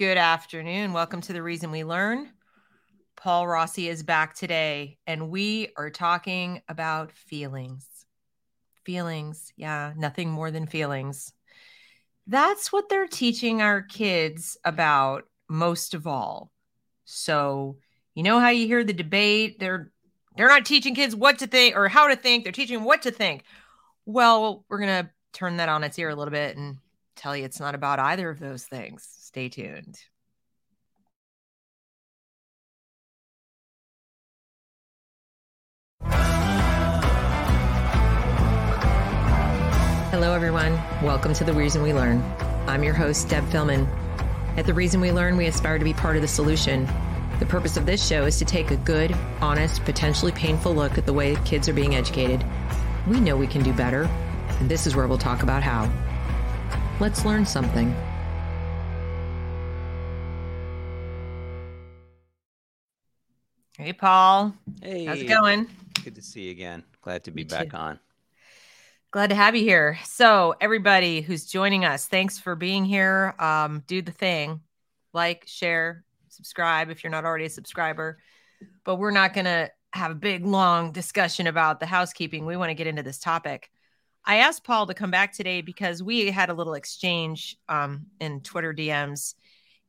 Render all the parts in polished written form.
Good afternoon. Welcome to The Reason We Learn. Paul Rossi is back today, and we are talking about feelings. Feelings. Yeah, nothing more than feelings. That's what they're teaching our kids about most of all. So, you know how you hear the debate? They're not teaching kids what to think or how to think. They're teaching what to think. Well, we're going to turn that on its ear a little bit and tell you it's not about either of those things. Stay tuned. Hello, everyone. Welcome to The Reason We Learn. I'm your host, Deb Fillman. At The Reason We Learn, we aspire to be part of the solution. The purpose of this show is to take a good, honest, potentially painful look at the way kids are being educated. We know we can do better, and this is where we'll talk about how. Let's learn something. Hey, Paul. Hey. How's it going? Good to see you again. Glad to be back on. Glad to have you here. So everybody who's joining us, thanks for being here. Do the thing. Like, share, subscribe if you're not already a subscriber. But we're not going to have a big, long discussion about the housekeeping. We want to get into this topic. I asked Paul to come back today because we had a little exchange in Twitter DMs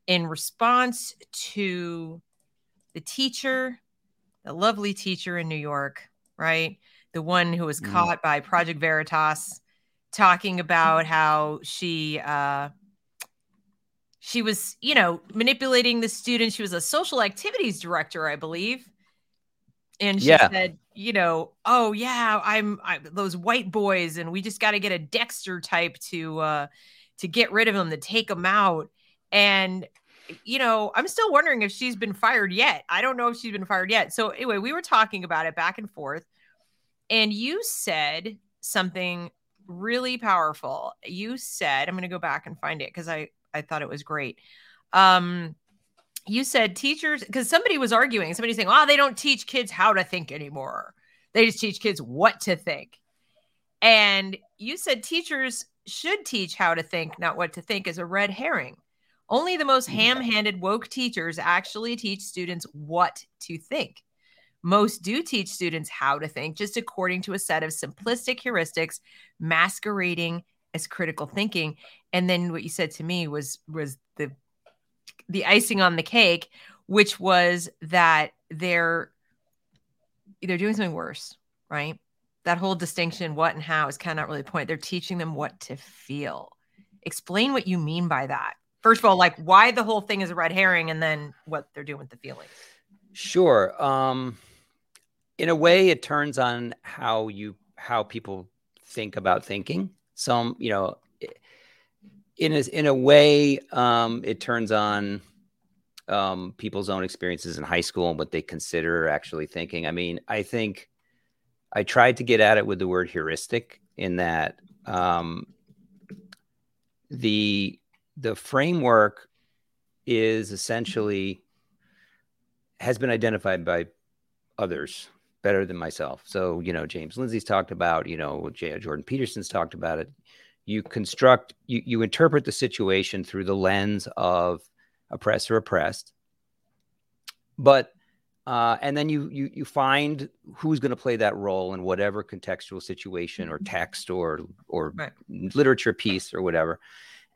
in response to the teacher, the lovely teacher in New York, right? The one who was caught by Project Veritas talking about how she was, you know, manipulating the students. She was a social activities director, I believe. And she said, you know, oh yeah, I'm those white boys and we just got to get a Dexter type to get rid of them, to take them out. And, you know, I'm still wondering if she's been fired yet. I don't know if she's been fired yet. So anyway, we were talking about it back and forth. And you said something really powerful. You said, I'm going to go back and find it because I thought it was great. You said teachers, because somebody was arguing. Somebody's saying, oh, they don't teach kids how to think anymore. They just teach kids what to think. And you said teachers should teach how to think, not what to think, is a red herring. Only the most ham-handed woke teachers actually teach students what to think. Most do teach students how to think, just according to a set of simplistic heuristics masquerading as critical thinking. And then what you said to me was the icing on the cake, which was that they're doing something worse, right? That whole distinction, what and how, is kind of not really the point. They're teaching them what to feel. Explain what you mean by that. First of all, like why the whole thing is a red herring, and then what they're doing with the feelings. Sure. In a way, it turns on how people think about thinking. Some, you know, in a way, it turns on people's own experiences in high school and what they consider actually thinking. I mean, I think I tried to get at it with the word heuristic, in that the framework is essentially has been identified by others better than myself. So, you know, James Lindsay's talked about, you know, Jordan Peterson's talked about it. You construct, you interpret the situation through the lens of oppressor oppressed, but, and then you find who's going to play that role in whatever contextual situation or text or right. literature piece or whatever.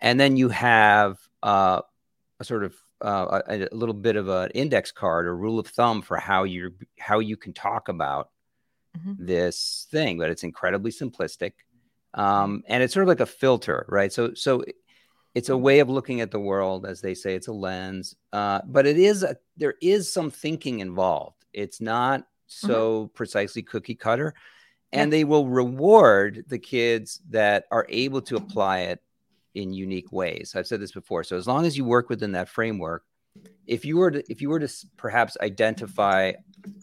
And then you have a sort of a little bit of an index card or rule of thumb for how you can talk about this thing, but it's incredibly simplistic. And it's sort of like a filter, right? So it's a way of looking at the world, as they say, it's a lens, but it is, there is some thinking involved. It's not so precisely cookie cutter, and they will reward the kids that are able to apply it in unique ways. I've said this before. So as long as you work within that framework, if you were to perhaps identify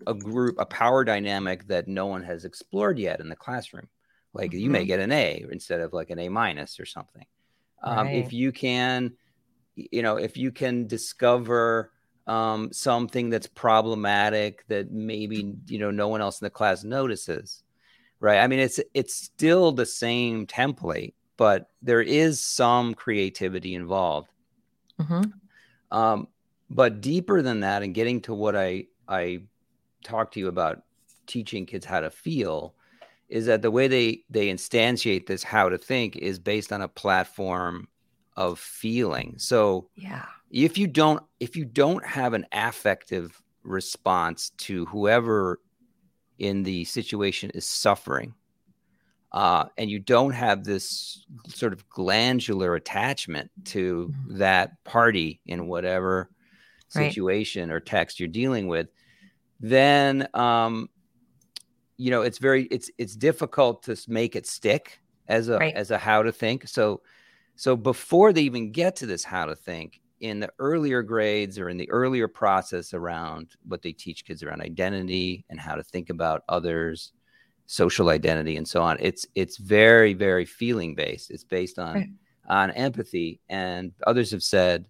a group, a power dynamic that no one has explored yet in the classroom, like you may get an A instead of like an A minus or something. Right. If you can discover something that's problematic that maybe, you know, no one else in the class notices, right? I mean, it's still the same template, but there is some creativity involved. But deeper than that, and getting to what I talked to you about teaching kids how to feel, is that the way they instantiate this how to think is based on a platform of feeling. So yeah, if you don't have an affective response to whoever in the situation is suffering, and you don't have this sort of glandular attachment to that party in whatever situation or text you're dealing with, then it's difficult to make it stick as a as a how to think. So before they even get to this how to think, in the earlier grades or in the earlier process around what they teach kids around identity and how to think about others, social identity, and so on, it's very, very feeling based. It's based on empathy, and others have said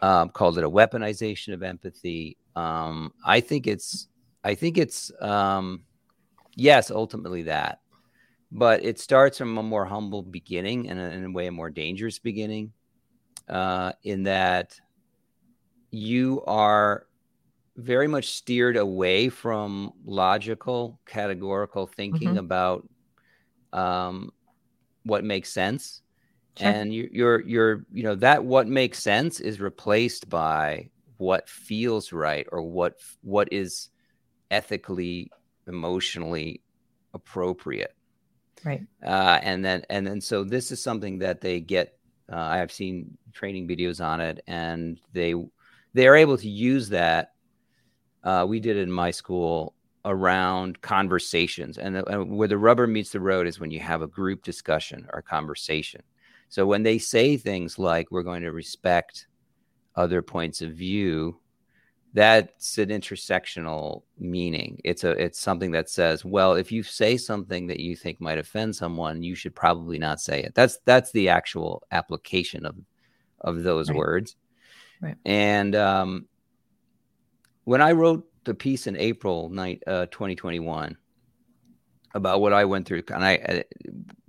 called it a weaponization of empathy. I think it's yes, ultimately that, but it starts from a more humble beginning and in a way a more dangerous beginning, in that you are very much steered away from logical, categorical thinking about what makes sense. Sure. And you're that what makes sense is replaced by what feels right, or what is ethically, emotionally appropriate. Right. And then so this is something that they get, I've seen training videos on it, and they are able to use that. We did it in my school around conversations, and where the rubber meets the road is when you have a group discussion or conversation. So when they say things like, we're going to respect other points of view, that's an intersectional meaning. It's something that says, well, if you say something that you think might offend someone, you should probably not say it. That's the actual application of those words. Right. And, when I wrote the piece in April 2021 about what I went through, and it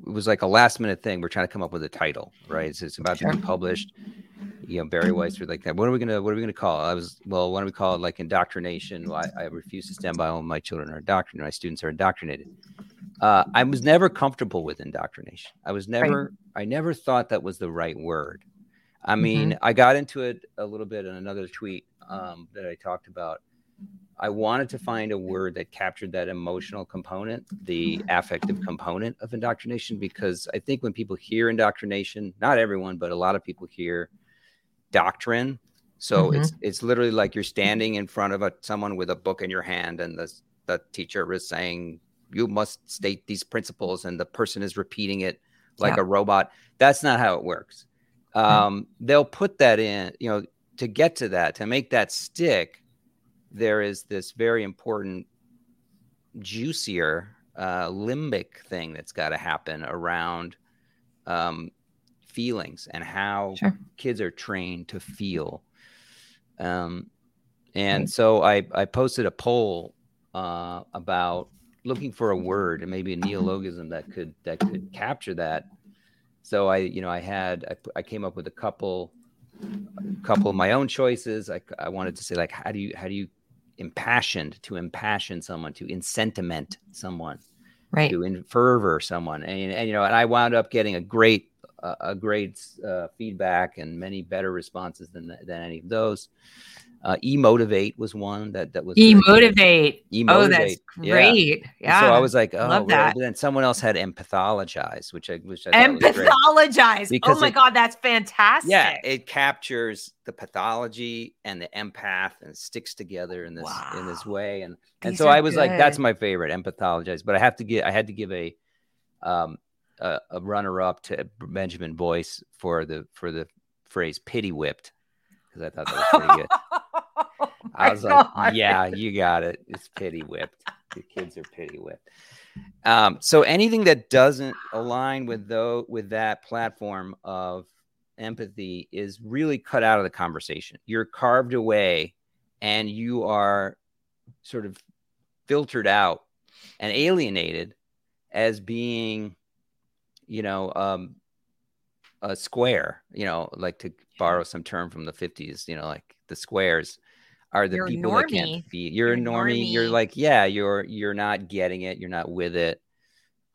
was like a last minute thing. We're trying to come up with a title, right? So it's about to be published. You know, Barry Weiss was like that. What are we gonna call it? Why don't we call it like indoctrination? Well, I refuse to stand by all my children are indoctrinated. My students are indoctrinated. I was never comfortable with indoctrination. I never thought that was the right word. I mean, I got into it a little bit in another tweet that I talked about. I wanted to find a word that captured that emotional component, the affective component of indoctrination, because I think when people hear indoctrination, not everyone, but a lot of people hear doctrine. So it's literally like you're standing in front of someone with a book in your hand, and the teacher is saying, you must state these principles, and the person is repeating it like a robot. That's not how it works. They'll put that in, to get to that, to make that stick. There is this very important, juicier limbic thing that's got to happen around feelings and how kids are trained to feel. So I posted a poll about looking for a word, and maybe a neologism that could capture that. So I came up with a couple of my own choices. I wanted to say, like, how do you impassion someone, to insentiment someone, to infervor someone, and I wound up getting a great feedback and many better responses than any of those. Emotivate was one that was emotivate. Oh, that's great! Yeah. So I was like, oh, really? Then someone else had empathologize, which I empathologize. Oh my God, that's fantastic! Yeah, it captures the pathology and the empath, and it sticks together in this in this way. And so I was like, that's my favorite, empathologize. But I had to give a runner up to Benjamin Boyce for the phrase pity whipped, because I thought that was pretty good. I was like, yeah, you got it. It's pity whipped. The kids are pity whipped. So anything that doesn't align with that platform of empathy is really cut out of the conversation. You're carved away, and you are sort of filtered out and alienated as being, a square, you know, like to borrow some term from the 50s, you know, like the squares are the people that can't be, you're a normie. You're like, yeah, you're not getting it. You're not with it.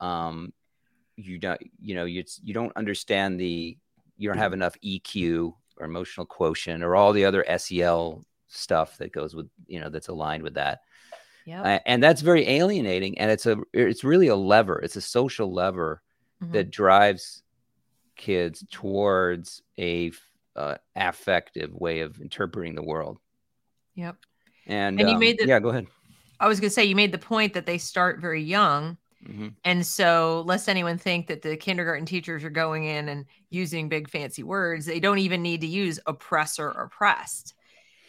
You don't have enough EQ or emotional quotient or all the other SEL stuff that goes with, you know, that's aligned with that. Yeah. And that's very alienating. And it's really a lever. It's a social lever that drives kids towards a affective way of interpreting the world. Yep. And you made go ahead. I was going to say, you made the point that they start very young. Mm-hmm. And so lest anyone think that the kindergarten teachers are going in and using big fancy words, they don't even need to use oppressor, oppressed,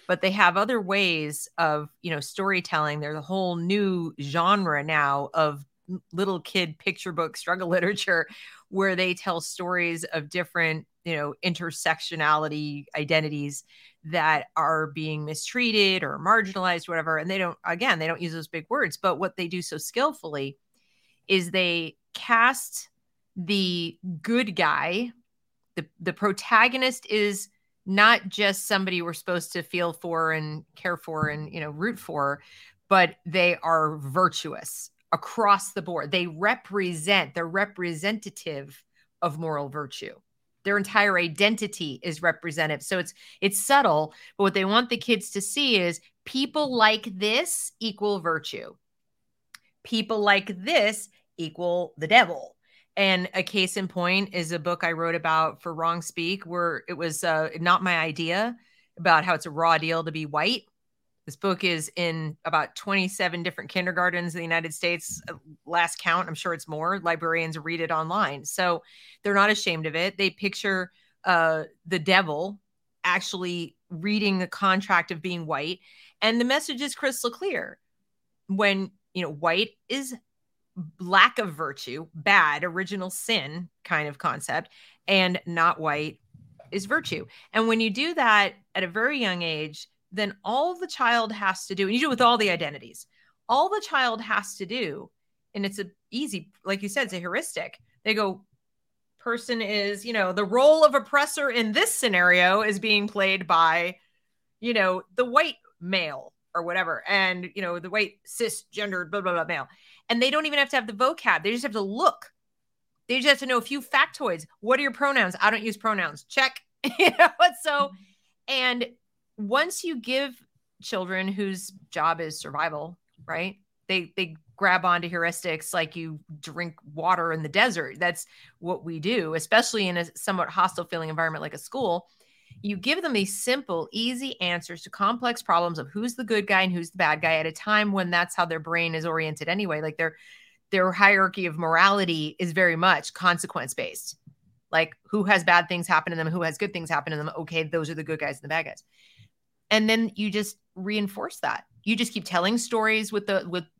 but they have other ways of, you know, storytelling. There's a whole new genre now of little kid picture book struggle literature where they tell stories of different, you know, intersectionality identities that are being mistreated or marginalized, whatever. And they don't use those big words, but what they do so skillfully is they cast the good guy. The protagonist is not just somebody we're supposed to feel for and care for and, you know, root for, but they are virtuous across the board. They're representative of moral virtue. Their entire identity is representative. So it's subtle, but what they want the kids to see is people like this equal virtue. People like this equal the devil. And a case in point is a book I wrote about for Wrong Speak, where it was Not My Idea, about how it's a raw deal to be white. This book is in about 27 different kindergartens in the United States. Last count, I'm sure it's more. Librarians read it online. So they're not ashamed of it. They picture the devil actually reading the contract of being white. And the message is crystal clear. When, you know, white is lack of virtue, bad, original sin kind of concept, and not white is virtue. And when you do that at a very young age, then all the child has to do, and you do it with all the identities, all the child has to do, and it's easy, like you said, it's a heuristic. They go, person is, you know, the role of oppressor in this scenario is being played by, you know, the white male or whatever. And, you know, the white cisgendered, blah, blah, blah, male. And they don't even have to have the vocab. They just have to look. They just have to know a few factoids. What are your pronouns? I don't use pronouns. Check. You know, and once you give children whose job is survival, right? They grab onto heuristics like you drink water in the desert. That's what we do, especially in a somewhat hostile feeling environment like a school. You give them these simple, easy answers to complex problems of who's the good guy and who's the bad guy at a time when that's how their brain is oriented anyway. Like their hierarchy of morality is very much consequence-based. Like who has bad things happen to them, who has good things happen to them. Okay, those are the good guys and the bad guys. And then you just reinforce that. You just keep telling stories with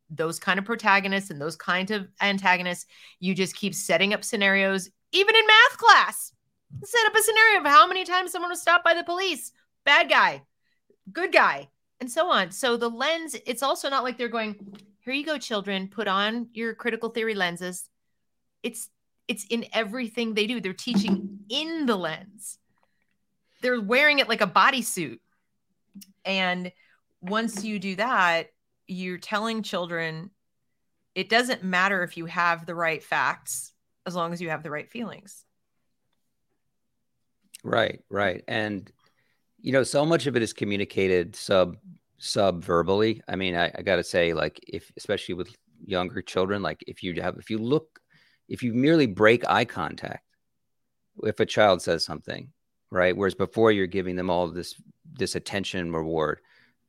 those kind of protagonists and those kinds of antagonists. You just keep setting up scenarios, even in math class. Set up a scenario of how many times someone was stopped by the police, bad guy, good guy, and so on. So the lens, it's also not like they're going, here you go, children, put on your critical theory lenses. It's in everything they do. They're teaching in the lens. They're wearing it like a bodysuit. And once you do that, you're telling children, it doesn't matter if you have the right facts, as long as you have the right feelings. Right. And, you know, so much of it is communicated subverbally. I mean, I got to say, like, especially with younger children, like if you merely break eye contact, if a child says something, right? Whereas before you're giving them all this attention reward,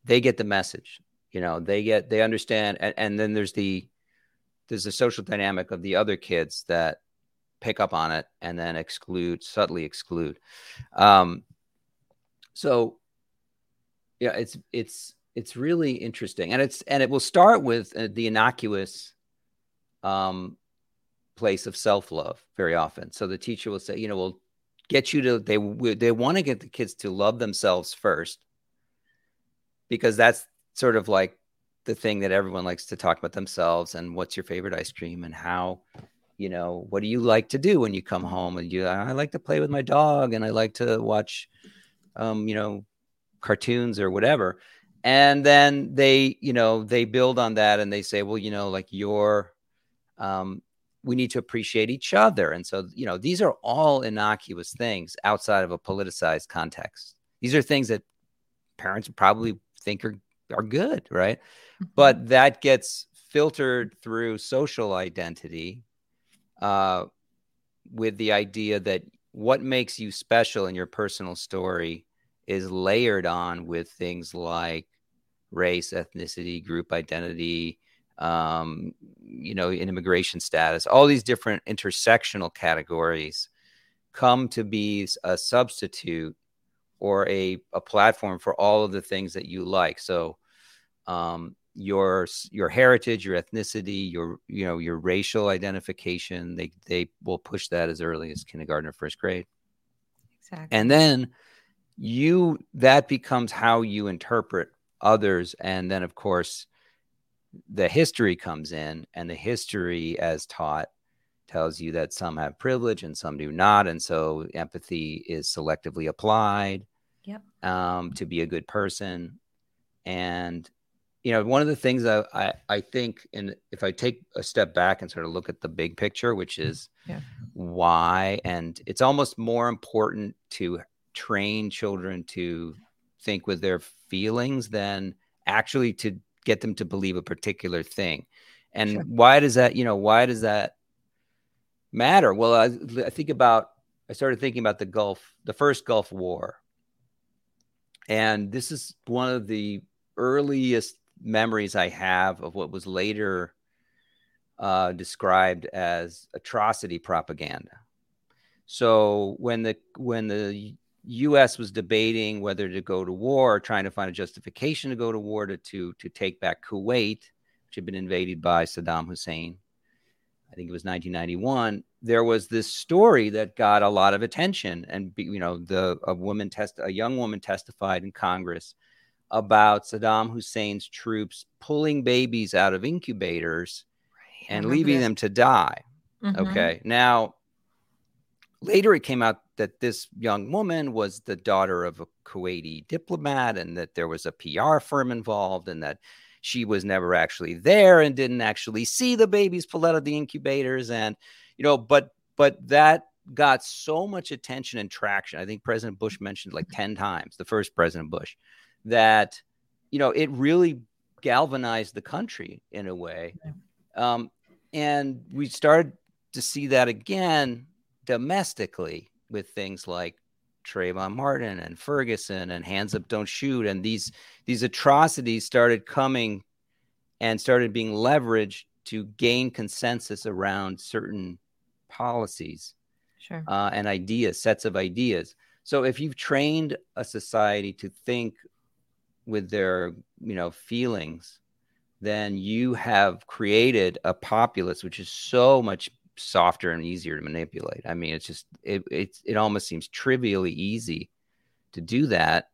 they get the message, you know, they understand. And then there's the social dynamic of the other kids that pick up on it and then subtly exclude. So yeah, it's really interesting. And it will start with the innocuous place of self-love very often. So the teacher will say, you know, we'll get you to, they want to get the kids to love themselves first, because that's sort of like the thing that everyone likes to talk about themselves, and what's your favorite ice cream and how you know, what do you like to do when you come home? And you, I like to play with my dog, and I like to watch, you know, cartoons or whatever. And then they, you know, they build on that and they say, well, you know, like you're, we need to appreciate each other. And so, you know, these are all innocuous things outside of a politicized context. These are things that parents probably think are good, right? But that gets filtered through social identity with the idea that what makes you special in your personal story is layered on with things like race, ethnicity, group identity, you know, immigration status. All these different intersectional categories come to be a substitute or a platform for all of the things that you like. So your heritage, your ethnicity, your, you know, your racial identification, they will push that as early as kindergarten or first grade. Exactly. And then that becomes how you interpret others. And then of course the history comes in, and the history as taught tells you that some have privilege and some do not. And so empathy is selectively applied to be a good person. And, you know, one of the things I think, and if I take a step back and sort of look at the big picture, which is why, and it's almost more important to train children to think with their feelings than actually to get them to believe a particular thing. And why does that, you know, why does that matter? Well, I started thinking about the first Gulf War. And this is one of the earliest memories I have of what was later described as atrocity propaganda. So when the U.S. was debating whether to go to war, or trying to find a justification to go to war to take back Kuwait, which had been invaded by Saddam Hussein, I think it was 1991, there was this story that got a lot of attention. And, you know, a young woman testified in Congress about Saddam Hussein's troops pulling babies out of incubators and leaving them to die. Mm-hmm. Okay. Now, later it came out that this young woman was the daughter of a Kuwaiti diplomat, and that there was a PR firm involved, and that she was never actually there and didn't actually see the babies pulled out of the incubators. And, you know, but that got so much attention and traction. I think President Bush mentioned like 10 times, the first President Bush, that, you know, it really galvanized the country in a way. And we started to see that again domestically with things like Trayvon Martin and Ferguson and Hands Up, Don't Shoot. And these atrocities started coming and started being leveraged to gain consensus around certain policies and ideas, sets of ideas. So if you've trained a society to think with their, you know, feelings, then you have created a populace which is so much softer and easier to manipulate. I mean, it's just it almost seems trivially easy to do that.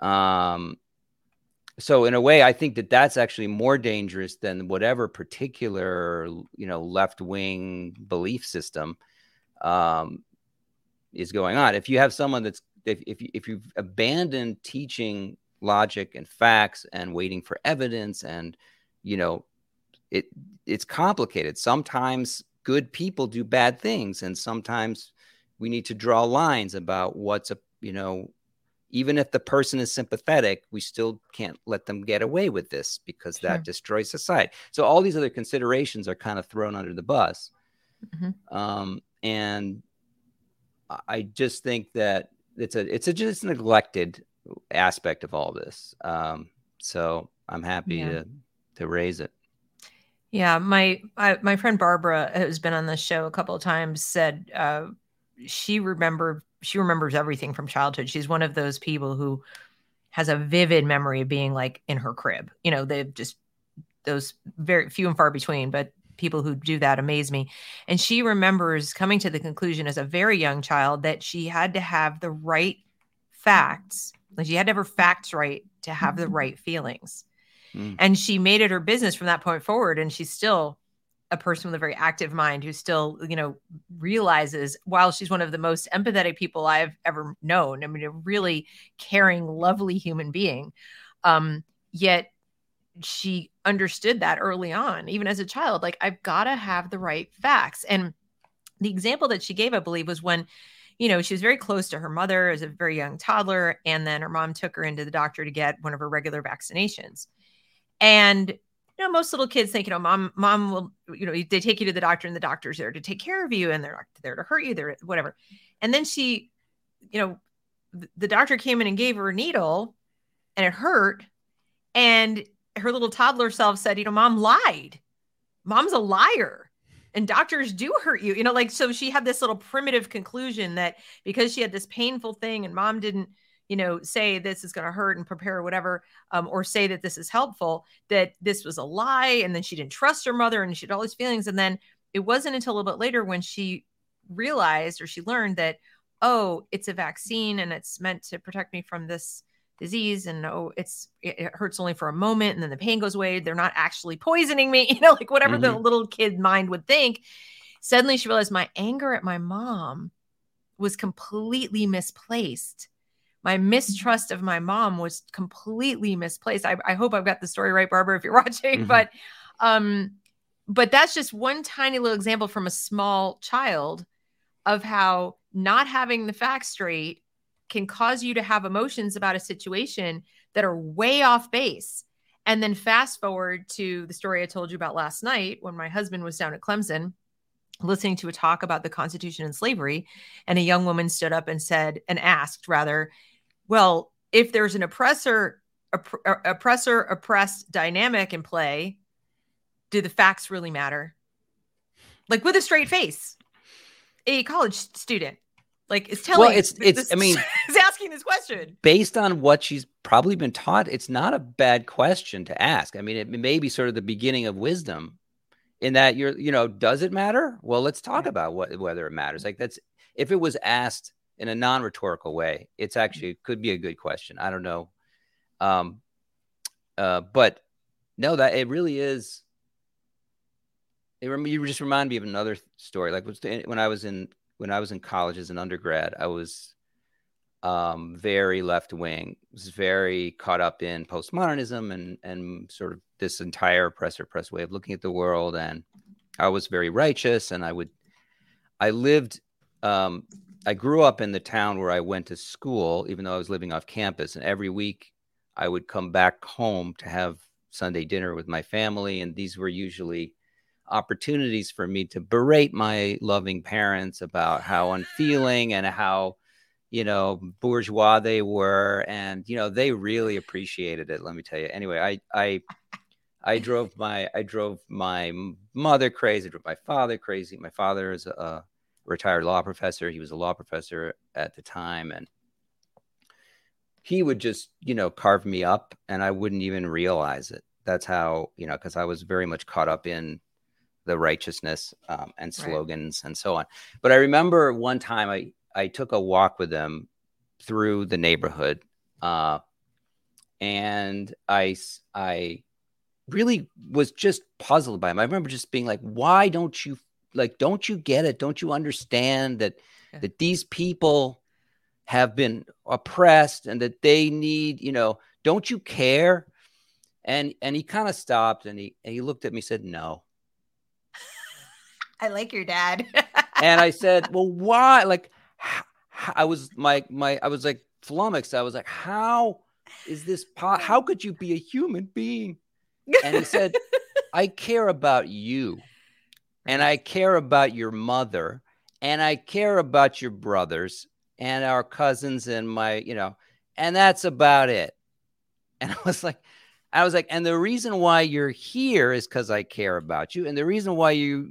So in a way, I think that that's actually more dangerous than whatever particular, you know, left-wing belief system is going on. If you have someone that's if you've abandoned teaching logic and facts and waiting for evidence, and, you know, it's complicated. Sometimes good people do bad things, and sometimes we need to draw lines about what's you know, even if the person is sympathetic, we still can't let them get away with this because that destroys society. So all these other considerations are kind of thrown under the bus. Mm-hmm. And I just think that it's just neglected aspect of all this. So I'm happy to raise it. Yeah, my friend Barbara, who's been on the show a couple of times, said she remembers everything from childhood. She's one of those people who has a vivid memory of being like in her crib. You know, they've just those very few and far between, but people who do that amaze me. And she remembers coming to the conclusion as a very young child that she had to have the right facts. Like she had to have her facts right to have the right feelings. And she made it her business from that point forward. And she still a person with a very active mind who still, you know, realizes, while she's one of the most empathetic people I've ever known, I mean, a really caring, lovely human being. Yet she understood that early on, even as a child, like, I've got to have the right facts. And the example that she gave, I believe, was when, you know, she was very close to her mother as a very young toddler. And then her mom took her into the doctor to get one of her regular vaccinations. And, you know, most little kids think, you know, mom will, you know, they take you to the doctor and the doctor's there to take care of you and they're not there to hurt you, they're whatever. And then she, you know, the doctor came in and gave her a needle and it hurt. And her little toddler self said, you know, mom lied. Mom's a liar. And doctors do hurt you, you know, like, so she had this little primitive conclusion that because she had this painful thing and mom didn't, you know, say this is going to hurt and prepare or whatever, or say that this is helpful, that this was a lie. And then she didn't trust her mother and she had all these feelings. And then it wasn't until a little bit later when she realized, or she learned that, oh, it's a vaccine and it's meant to protect me from this disease. And oh, it hurts only for a moment. And then the pain goes away. They're not actually poisoning me, you know, like whatever mm-hmm. the little kid mind would think. Suddenly she realized my anger at my mom was completely misplaced. My mistrust of my mom was completely misplaced. I hope I've got the story right, Barbara, if you're watching, mm-hmm. But that's just one tiny little example from a small child of how not having the facts straight can cause you to have emotions about a situation that are way off base. And then fast forward to the story I told you about last night when my husband was down at Clemson listening to a talk about the Constitution and slavery. And a young woman stood up and said, and asked rather, well, if there's an oppressor-oppressed dynamic in play, do the facts really matter? Like, with a straight face, a college student, like, is telling. Well, I mean, is asking this question based on what she's probably been taught. It's not a bad question to ask. I mean, it may be sort of the beginning of wisdom, in that you're, you know, does it matter? Well, let's talk about whether it matters. Like, that's, if it was asked in a non-rhetorical way, it's actually, it could be a good question. I don't know. But no, that it really is. You just remind me of another story. Like, when I was in college as an undergrad, I was very left wing, was very caught up in postmodernism and sort of this entire oppressor-oppressed way of looking at the world. And I was very righteous, and I grew up in the town where I went to school, even though I was living off campus. And every week I would come back home to have Sunday dinner with my family. And these were usually opportunities for me to berate my loving parents about how unfeeling and how, you know, bourgeois they were. And, you know, they really appreciated it, let me tell you. Anyway, I drove my mother crazy. I drove my father crazy. My father is a retired law professor. He was a law professor at the time. And he would just, you know, carve me up and I wouldn't even realize it. That's how, you know, because I was very much caught up in the righteousness and slogans right. and so on. But I remember one time I took a walk with them through the neighborhood. And I really was just puzzled by him. I remember just being like, why don't you, like, don't you get it? Don't you understand that yeah. that these people have been oppressed and that they need, you know, don't you care? And he kind of stopped and he looked at me and said, no. I like your dad. And I said, well, why? Like, I was like flummoxed. I was like, how is this? How could you be a human being? And he said, I care about you. And I care about your mother, and I care about your brothers and our cousins and my, you know, and that's about it. And I was like, and the reason why you're here is because I care about you. And the reason why you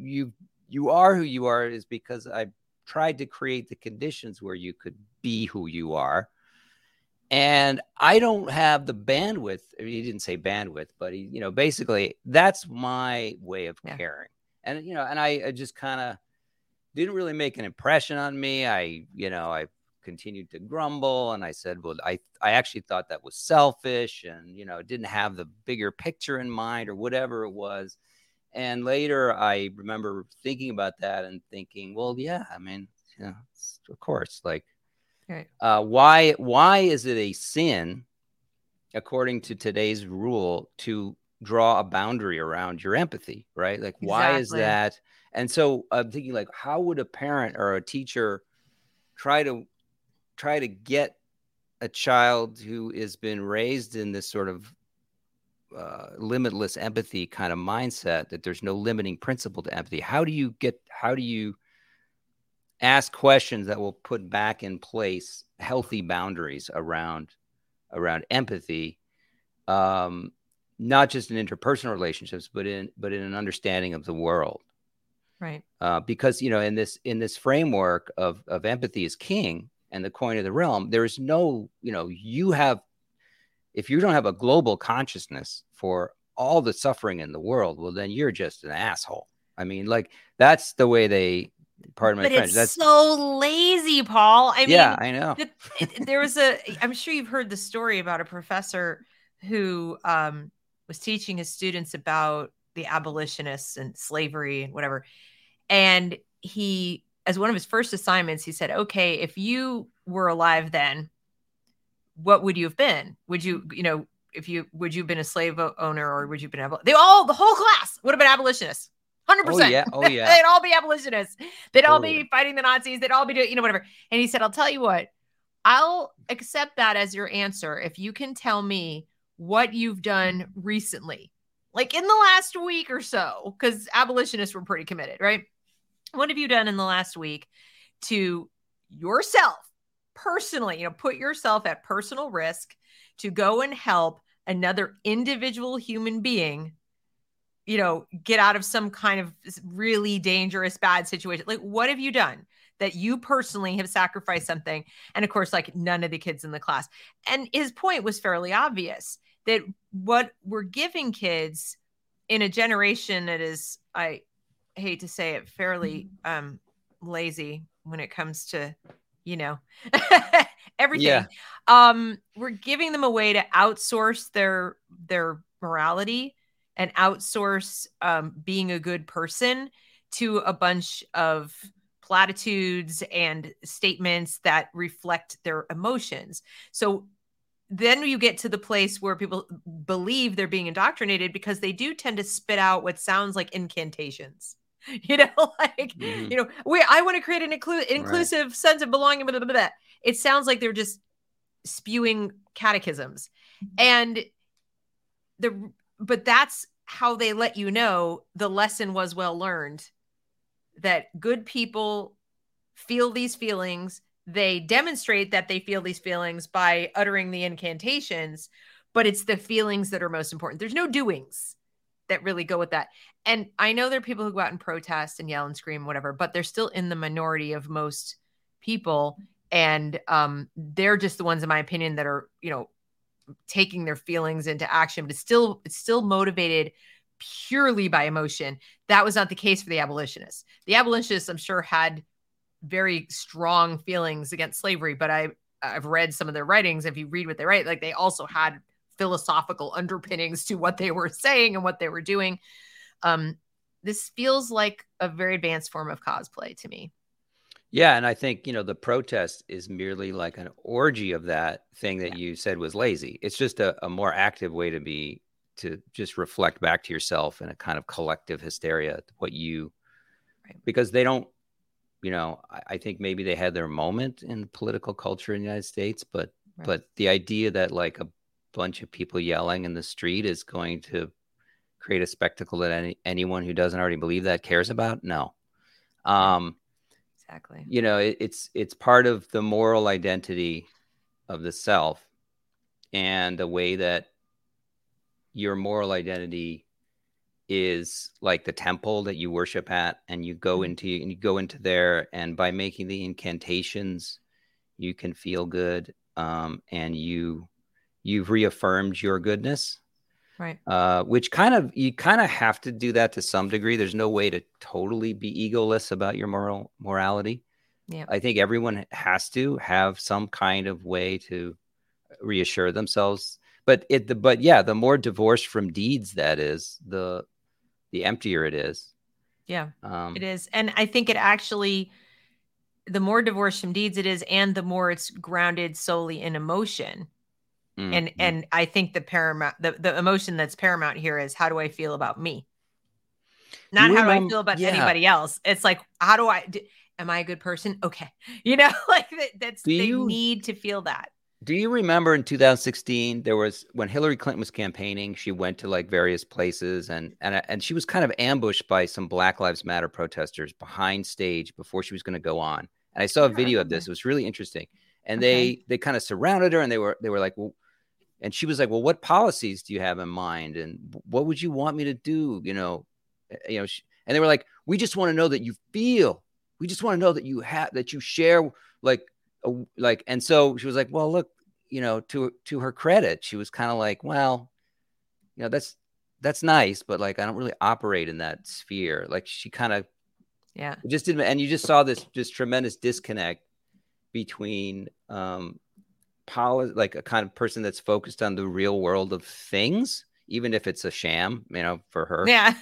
are who you are is because I tried to create the conditions where you could be who you are. And I don't have the bandwidth. I mean, he didn't say bandwidth, but he, you know, basically that's my way of caring. And, you know, and I just kind of didn't really make an impression on me. I continued to grumble and I said, well, I actually thought that was selfish and, you know, didn't have the bigger picture in mind or whatever it was. And later I remember thinking about that and thinking, well, yeah, I mean, you know, of course, like, right. Why is it a sin, according to today's rule, to draw a boundary around your empathy, right? Like, why is that? And so I'm thinking, like, how would a parent or a teacher try to get a child who has been raised in this sort of limitless empathy kind of mindset, that there's no limiting principle to empathy? How do you ask questions that will put back in place healthy boundaries around empathy, not just in interpersonal relationships, but in an understanding of the world, right? Because, you know, in this framework of empathy is king and the coin of the realm. There is no, you know, if you don't have a global consciousness for all the suffering in the world, well, then you're just an asshole. I mean, like, that's the way they. Pardon my French. That's so lazy, Paul. I mean, yeah, I know. There was I'm sure you've heard the story about a professor who was teaching his students about the abolitionists and slavery and whatever. And he, as one of his first assignments, he said, okay, if you were alive then, what would you have been? Would you have been a slave owner, or would you have been the whole class would have been abolitionists. 100%. Oh, yeah. They'd all be abolitionists. They'd all be fighting the Nazis. They'd all be doing, you know, whatever. And he said, I'll tell you what, I'll accept that as your answer if you can tell me what you've done recently, like in the last week or so, because abolitionists were pretty committed, right? What have you done in the last week to yourself personally, you know, put yourself at personal risk to go and help another individual human being, you know, get out of some kind of really dangerous, bad situation? Like, what have you done that you personally have sacrificed something? And of course, like, none of the kids in the class. And his point was fairly obvious, that what we're giving kids in a generation that is, I hate to say it, fairly lazy when it comes to, you know, everything. Yeah. We're giving them a way to outsource their morality and outsource being a good person to a bunch of platitudes and statements that reflect their emotions. So then you get to the place where people believe they're being indoctrinated, because they do tend to spit out what sounds like incantations. You know, like, mm-hmm. you know, I want to create an inclusive right. sense of belonging, blah, blah, blah, blah. It sounds like they're just spewing catechisms. And But that's how they let you know the lesson was well learned, that good people feel these feelings. They demonstrate that they feel these feelings by uttering the incantations, but it's the feelings that are most important. There's no doings that really go with that. And I know there are people who go out and protest and yell and scream, whatever, but they're still in the minority of most people. And they're just the ones, in my opinion, that are, you know, taking their feelings into action, but it's still motivated purely by emotion. That was not the case for the abolitionists. The abolitionists, I'm sure, had very strong feelings against slavery, but I've read some of their writings. If you read what they write, like, they also had philosophical underpinnings to what they were saying and what they were doing. This feels like a very advanced form of cosplay to me. Yeah. And I think, you know, the protest is merely like an orgy of that thing that you said was lazy. It's just a more active way to just reflect back to yourself in a kind of collective hysteria, because they don't, you know, I think maybe they had their moment in political culture in the United States, but the idea that, like, a bunch of people yelling in the street is going to create a spectacle that anyone who doesn't already believe that cares about. No. Exactly. You know, it's part of the moral identity of the self, and the way that your moral identity is like the temple that you worship at, and you go into there, and by making the incantations, you can feel good, and you've reaffirmed your goodness. Right. Which you kind of have to do that to some degree. There's no way to totally be egoless about your morality. Yeah. I think everyone has to have some kind of way to reassure themselves. But yeah, the more divorced from deeds that is, the the emptier it is. Yeah, it is. And I think it actually, the more divorced from deeds it is, and the more it's grounded solely in emotion. Mm-hmm. And I think the emotion that's paramount here is, how do I feel about me? Not how do I feel about anybody else. It's like, how do I, am I a good person? Okay. You know, like they need to feel that. Do you remember in 2016, there was, when Hillary Clinton was campaigning, she went to like various places and she was kind of ambushed by some Black Lives Matter protesters behind stage before she was going to go on. And I saw a video of this. It was really interesting. And they kind of surrounded her, and they were like, well, and she was like, well, what policies do you have in mind? And what would you want me to do? You know, and they were like, we just want to know that you feel, we just want to know that you have, that you share, like, and so she was like, well, look, you know, to her credit, she was kind of like, well, you know, that's nice, but like, I don't really operate in that sphere. Like, she kind of, just didn't. And you just saw this just tremendous disconnect between policy, like a kind of person that's focused on the real world of things, even if it's a sham, you know, for her. Yeah.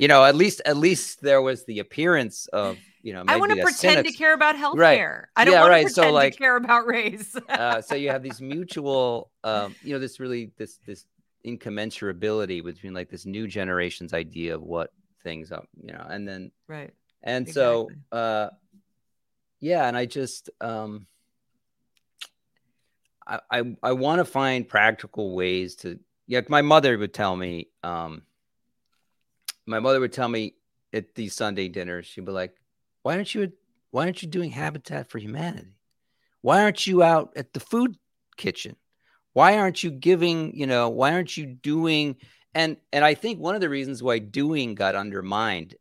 You know, at least there was the appearance of, you know, maybe I want to pretend to care about healthcare. Right. I don't want to pretend to care about race. So you have these mutual, you know, this incommensurability between like this new generation's idea of what things are, you know, and then. Right. And exactly. So, yeah. And I just, I want to find practical ways to, yeah. My mother would tell me at these Sunday dinners, she'd be like, why aren't you doing Habitat for Humanity? Why aren't you out at the food kitchen? Why aren't you giving, you know, why aren't you doing? And I think one of the reasons why doing got undermined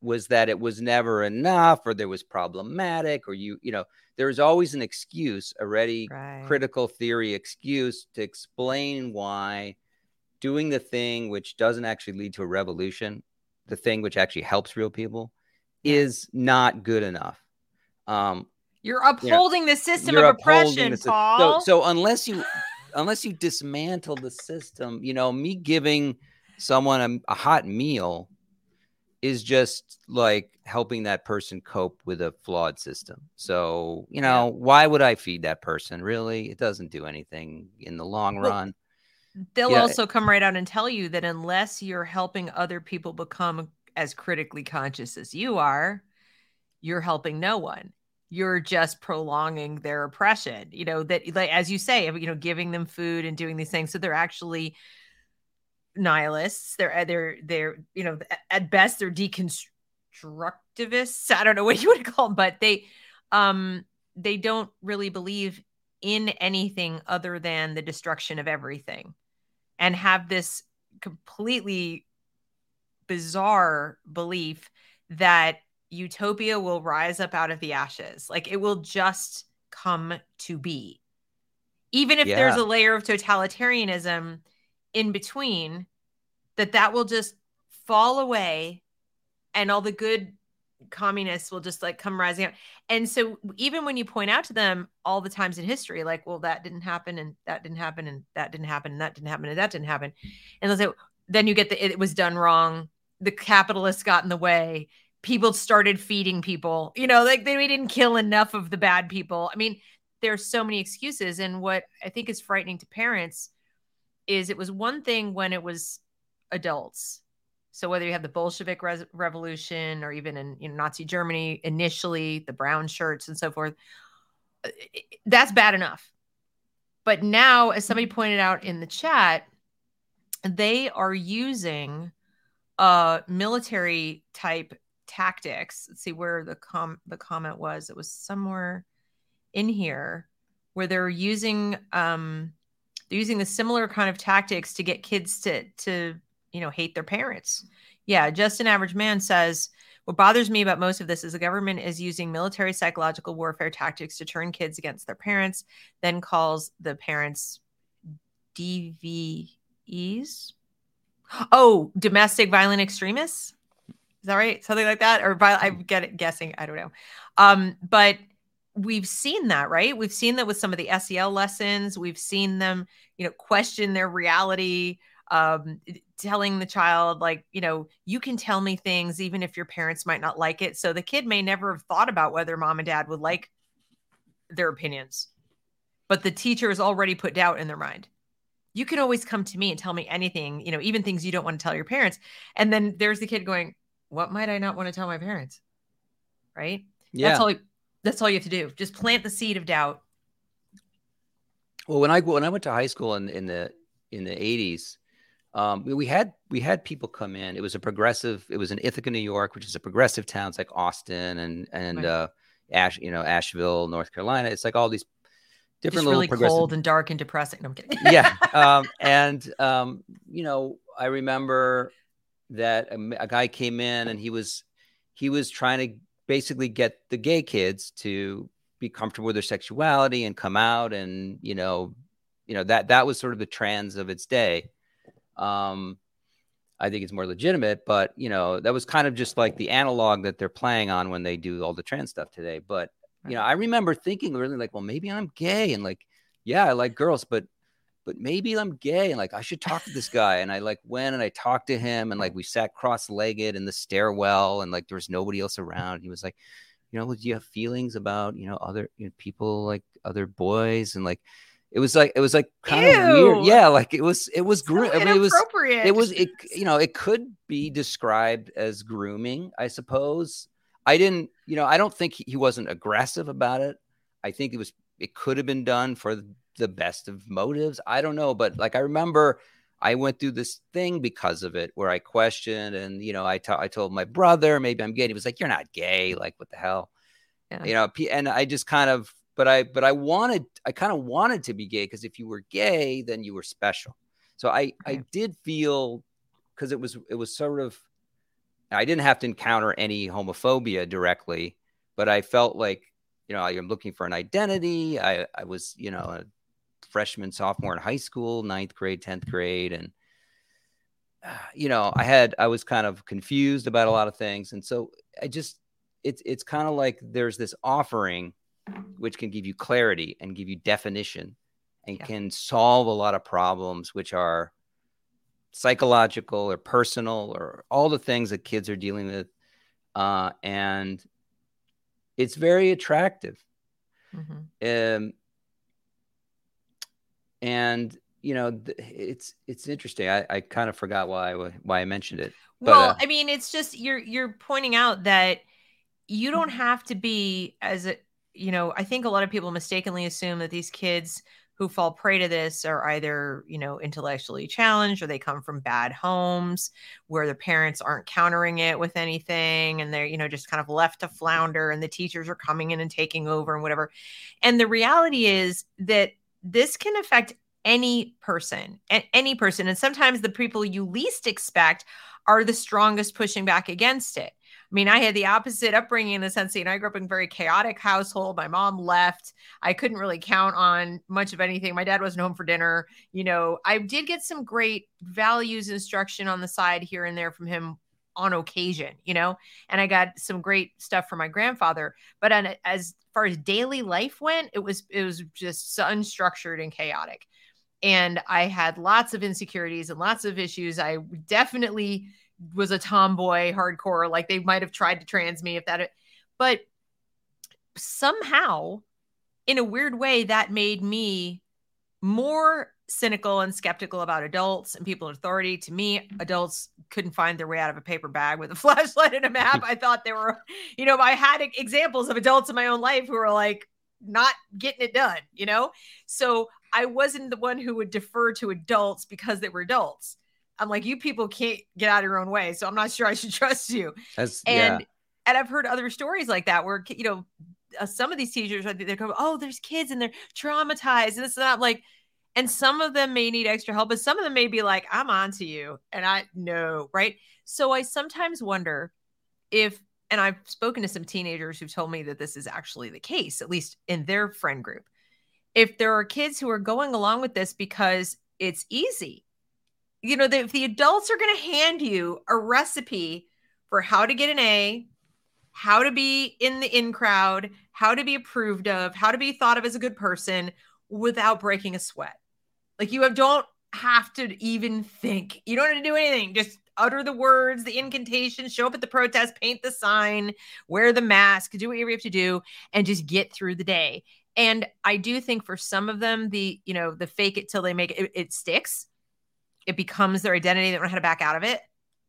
was that it was never enough, or there was problematic, or you know, there was always an excuse, a ready critical theory excuse to explain why doing the thing which doesn't actually lead to a revolution, the thing which actually helps real people, is not good enough. You're upholding, you know, the system of oppression, Paul. So unless you dismantle the system, you know, me giving someone a hot meal is just like helping that person cope with a flawed system. So, you know, why would I feed that person? Really? It doesn't do anything in the long run. They'll also come right out and tell you that unless you're helping other people become as critically conscious as you are, you're helping no one. You're just prolonging their oppression. You know, that, like, as you say, you know, giving them food and doing these things. So they're actually nihilists. They're, you know, at best they're deconstructivists. I don't know what you would call them, but they don't really believe in anything other than the destruction of everything, and have this completely bizarre belief that utopia will rise up out of the ashes. Like, it will just come to be. Even if there's a layer of totalitarianism in between, that will just fall away, and all the good communists will just like come rising up. And so even when you point out to them all the times in history, like, well, that didn't happen, and that didn't happen, and that didn't happen, and that didn't happen, and that didn't happen. And they'll say, then you get it was done wrong. The capitalists got in the way. People started feeding people, you know, like we didn't kill enough of the bad people. I mean, there's so many excuses. And what I think is frightening to parents is it was one thing when it was adults. So whether you have the Bolshevik Revolution, or even in, you know, Nazi Germany, initially the brown shirts and so forth, that's bad enough. But now, as somebody pointed out in the chat, they are using military type tactics. Let's see where the comment was. It was somewhere in here where they're using the similar kind of tactics to get kids to you know, hate their parents. Yeah. Just an Average Man says, what bothers me about most of this is the government is using military psychological warfare tactics to turn kids against their parents, then calls the parents DVEs. Oh, domestic violent extremists. Is that right? Something like that. Or I'm guessing. I don't know. But we've seen that, right? We've seen that with some of the SEL lessons. We've seen them, you know, question their reality. telling the child, like, you know, you can tell me things even if your parents might not like it. So the kid may never have thought about whether mom and dad would like their opinions, but the teacher has already put doubt in their mind. You can always come to me and tell me anything, you know, even things you don't want to tell your parents. And then there's the kid going, what might I not want to tell my parents? Right? Yeah. That's all you have to do. Just plant the seed of doubt. Well, when I went to high school in the 80s, we had people come in. It was in Ithaca, New York, which is a progressive towns like Austin and right. Asheville, North Carolina. It's like all these different just little really progressive... cold and dark and depressing. No, I'm kidding. Yeah. You know, I remember that a guy came in and he was trying to basically get the gay kids to be comfortable with their sexuality and come out. And, you know, that was sort of the trends of its day. I think it's more legitimate, but you know, that was kind of just like the analog that they're playing on when they do all the trans stuff today. But, you know, I remember thinking really like, well, maybe I'm gay and like, yeah, I like girls, but maybe I'm gay and like, I should talk to this guy. And I like went and I talked to him and like, we sat cross-legged in the stairwell and like, there was nobody else around. He was like, you know, do you have feelings about, you know, other people like other boys? And like, it was like kind of weird. Yeah. Like it was grooming. So I mean, it was, you know, it could be described as grooming, I suppose. I didn't, you know, I don't think he wasn't aggressive about it. I think it could have been done for the best of motives. I don't know. But like, I remember I went through this thing because of it where I questioned and, you know, I told my brother, maybe I'm gay. He was like, you're not gay. Like, what the hell? Yeah. You know, and I just kind of, but I kind of wanted to be gay because if you were gay, then you were special. So I did feel because it was sort of, I didn't have to encounter any homophobia directly, but I felt like, you know, I'm looking for an identity. I was, you know, a freshman, sophomore in high school, 9th grade, 10th grade. And, you know, I was kind of confused about a lot of things. And so it's kind of like there's this offering which can give you clarity and give you definition and can solve a lot of problems, which are psychological or personal or all the things that kids are dealing with. And it's very attractive. Mm-hmm. And, you know, it's interesting. I kind of forgot why I mentioned it. But, well, I mean, it's just, you're pointing out that you don't have to be you know, I think a lot of people mistakenly assume that these kids who fall prey to this are either, you know, intellectually challenged or they come from bad homes where the parents aren't countering it with anything. And they're, you know, just kind of left to flounder and the teachers are coming in and taking over and whatever. And the reality is that this can affect any person. And sometimes the people you least expect are the strongest pushing back against it. I mean, I had the opposite upbringing in the sense that, you know, I grew up in a very chaotic household. My mom left. I couldn't really count on much of anything. My dad wasn't home for dinner. You know, I did get some great values instruction on the side here and there from him on occasion, you know, and I got some great stuff from my grandfather. But as far as daily life went, it was just unstructured and chaotic. And I had lots of insecurities and lots of issues. I definitely was a tomboy hardcore, like they might have tried to trans me but somehow in a weird way that made me more cynical and skeptical about adults and people in authority. To me, adults couldn't find their way out of a paper bag with a flashlight and a map. I thought they were, you know, I had examples of adults in my own life who were like not getting it done, you know? So I wasn't the one who would defer to adults because they were adults. I'm like, you people can't get out of your own way. So I'm not sure I should trust you. And I've heard other stories like that where, you know, some of these teachers, they go, oh, there's kids and they're traumatized and this and that. Like, and some of them may need extra help, but some of them may be like, I'm on to you. And I know. Right. So I sometimes wonder if, and I've spoken to some teenagers who've told me that this is actually the case, at least in their friend group. If there are kids who are going along with this because it's easy. You know, if the adults are going to hand you a recipe for how to get an A, how to be in the in crowd, how to be approved of, how to be thought of as a good person without breaking a sweat. Like, you don't have to even think. You don't have to do anything. Just utter the words, the incantation, show up at the protest, paint the sign, wear the mask, do what you have to do, and just get through the day. And I do think for some of them, the fake it till they make it, it sticks. It becomes their identity. They don't know how to back out of it.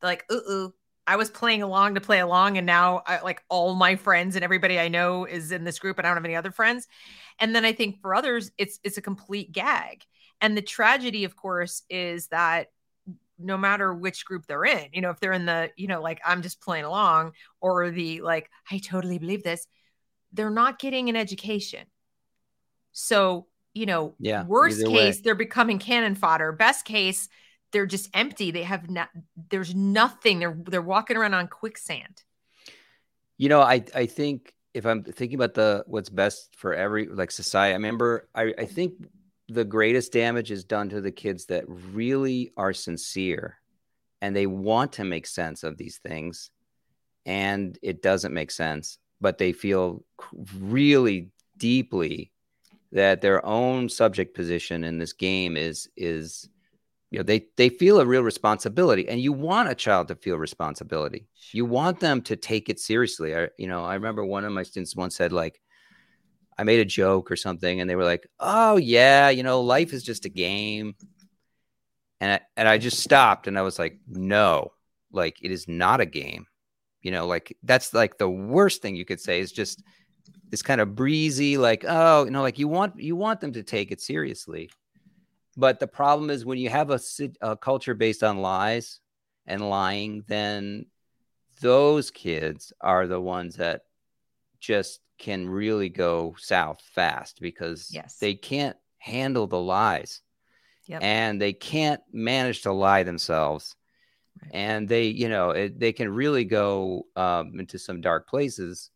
They're like, ooh, I was playing along to play along. And now all my friends and everybody I know is in this group and I don't have any other friends. And then I think for others, it's a complete gag. And the tragedy, of course, is that no matter which group they're in, if they're in the, I'm just playing along, or the I totally believe this, they're not getting an education. So, worst case, they're becoming cannon fodder. Best case, they're just empty. They have not, there's nothing. They're walking around on quicksand. I think if I'm thinking about what's best for every society, I remember, I think the greatest damage is done to the kids that really are sincere and they want to make sense of these things, and it doesn't make sense, but they feel really deeply that their own subject position in this game is, they feel a real responsibility, and you want a child to feel responsibility. You want them to take it seriously. I remember one of my students once said, I made a joke or something, and they were like, oh yeah, life is just a game. And I just stopped and I was like, no, it is not a game. That's the worst thing you could say is just this kind of breezy, you want them to take it seriously. But the problem is when you have a culture based on lies and lying, then those kids are the ones that just can really go south fast, because they can't handle the lies and they can't manage to lie themselves. Right. And they, they can really go into some dark places.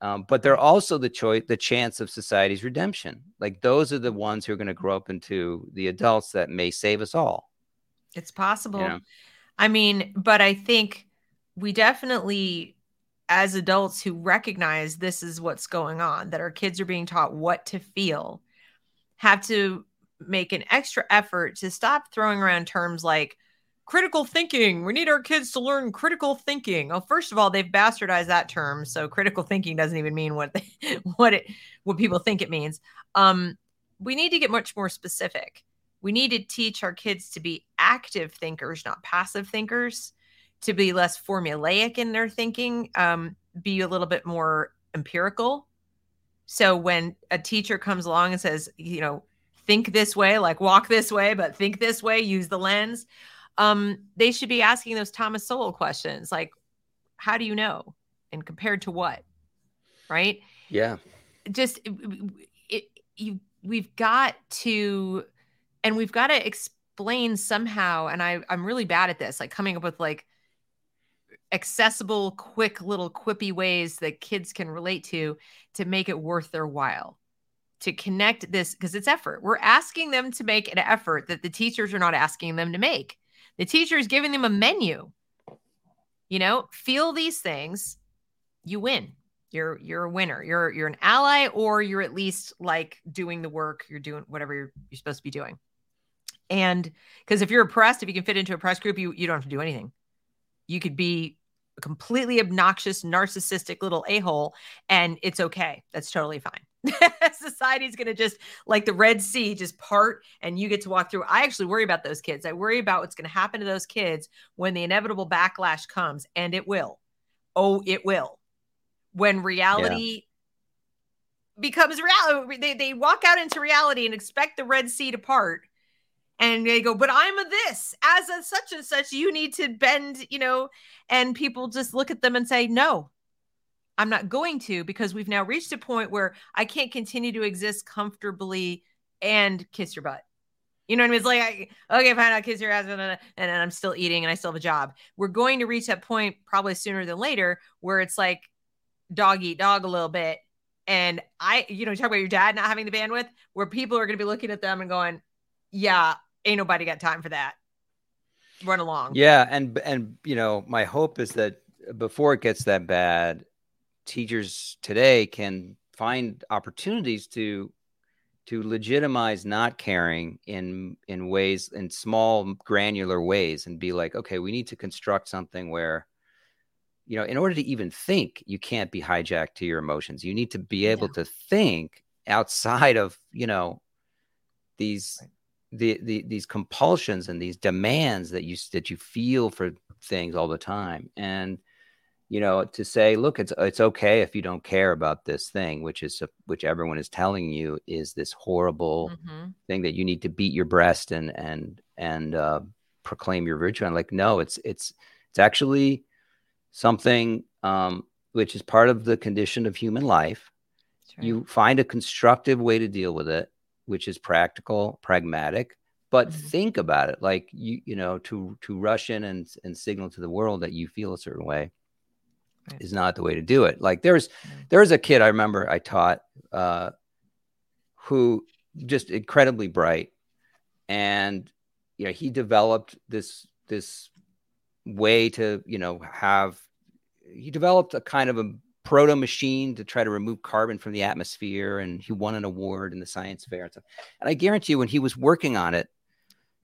But they're also the chance of society's redemption. Those are the ones who are going to grow up into the adults that may save us all. It's possible. But I think we definitely, as adults who recognize this is what's going on, that our kids are being taught what to feel, have to make an extra effort to stop throwing around terms like critical thinking. We need our kids to learn critical thinking. Well, first of all, they've bastardized that term, so critical thinking doesn't even mean what people think it means. We need to get much more specific. We need to teach our kids to be active thinkers, not passive thinkers, to be less formulaic in their thinking, be a little bit more empirical. So when a teacher comes along and says, think this way, walk this way, but think this way, use the lens. They should be asking those Thomas Sowell questions, how do you know? And compared to what? Right? Yeah. Just, we've got to explain somehow, and I'm really bad at this, coming up with accessible, quick little quippy ways that kids can relate to make it worth their while. To connect this, because it's effort. We're asking them to make an effort that the teachers are not asking them to make. The teacher is giving them a menu. Feel these things, you win. You're a winner. You're an ally, or you're at least doing the work. You're doing whatever you're supposed to be doing. And because if you're oppressed, if you can fit into a press group, you don't have to do anything. You could be a completely obnoxious, narcissistic little a-hole, and it's okay. That's totally fine. Society's going to just the Red Sea, just part, and you get to walk through. I actually worry about those kids. I worry about what's going to happen to those kids when the inevitable backlash comes, and it will. Oh, it will. When reality becomes reality, they walk out into reality and expect the Red Sea to part. And they go, but I'm a this, as a such and such, you need to bend, and people just look at them and say, no, I'm not going to, because we've now reached a point where I can't continue to exist comfortably and kiss your butt. You know what I mean? It's okay, fine, I'll kiss your ass, and I'm still eating and I still have a job. We're going to reach that point probably sooner than later where it's dog eat dog a little bit. And you talk about your dad not having the bandwidth, where people are going to be looking at them and going, yeah, ain't nobody got time for that. Run along. Yeah. And my hope is that before it gets that bad, teachers today can find opportunities to to legitimize not caring in ways, in small granular ways, and be like, okay, we need to construct something where, you know, in order to even think, you can't be hijacked to your emotions. You need to be able to think outside of, you know, these these compulsions and these demands that you feel for things all the time. And, you know, to say, look, it's okay if you don't care about this thing, which everyone is telling you is this horrible thing that you need to beat your breast and proclaim your virtue. And like, no, it's actually something which is part of the condition of human life. Right. You find a constructive way to deal with it, which is practical, pragmatic, but think about it. Like, you know, to rush in and signal to the world that you feel a certain way is not the way to do it. Like there's a kid I remember I taught who just incredibly bright. And, you know, he developed this way to, you know, he developed a kind of a proto machine to try to remove carbon from the atmosphere. And he won an award in the science fair and stuff. And I guarantee you, when he was working on it,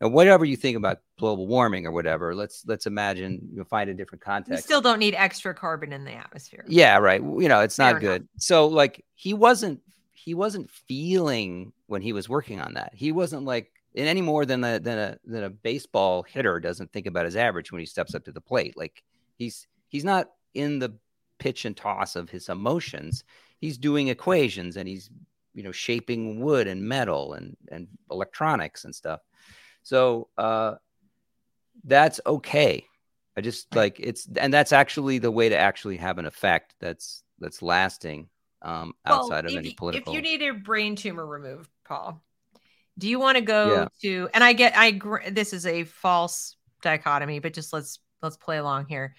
and whatever you think about global warming or whatever, let's imagine you'll find a different context. You still don't need extra carbon in the atmosphere. Yeah. Right. You know, it's not good. So like, he wasn't feeling when he was working on that. He wasn't like, in any more than a baseball hitter doesn't think about his average when he steps up to the plate. Like he's not in the pitch and toss of his emotions. He's doing equations and he's, you know, shaping wood and metal and electronics and stuff. So that's okay. I just like and that's actually the way to actually have an effect that's lasting outside of any political. If you need a brain tumor removed, Paul, do you want to go to? And this is a false dichotomy, but just let's play along here.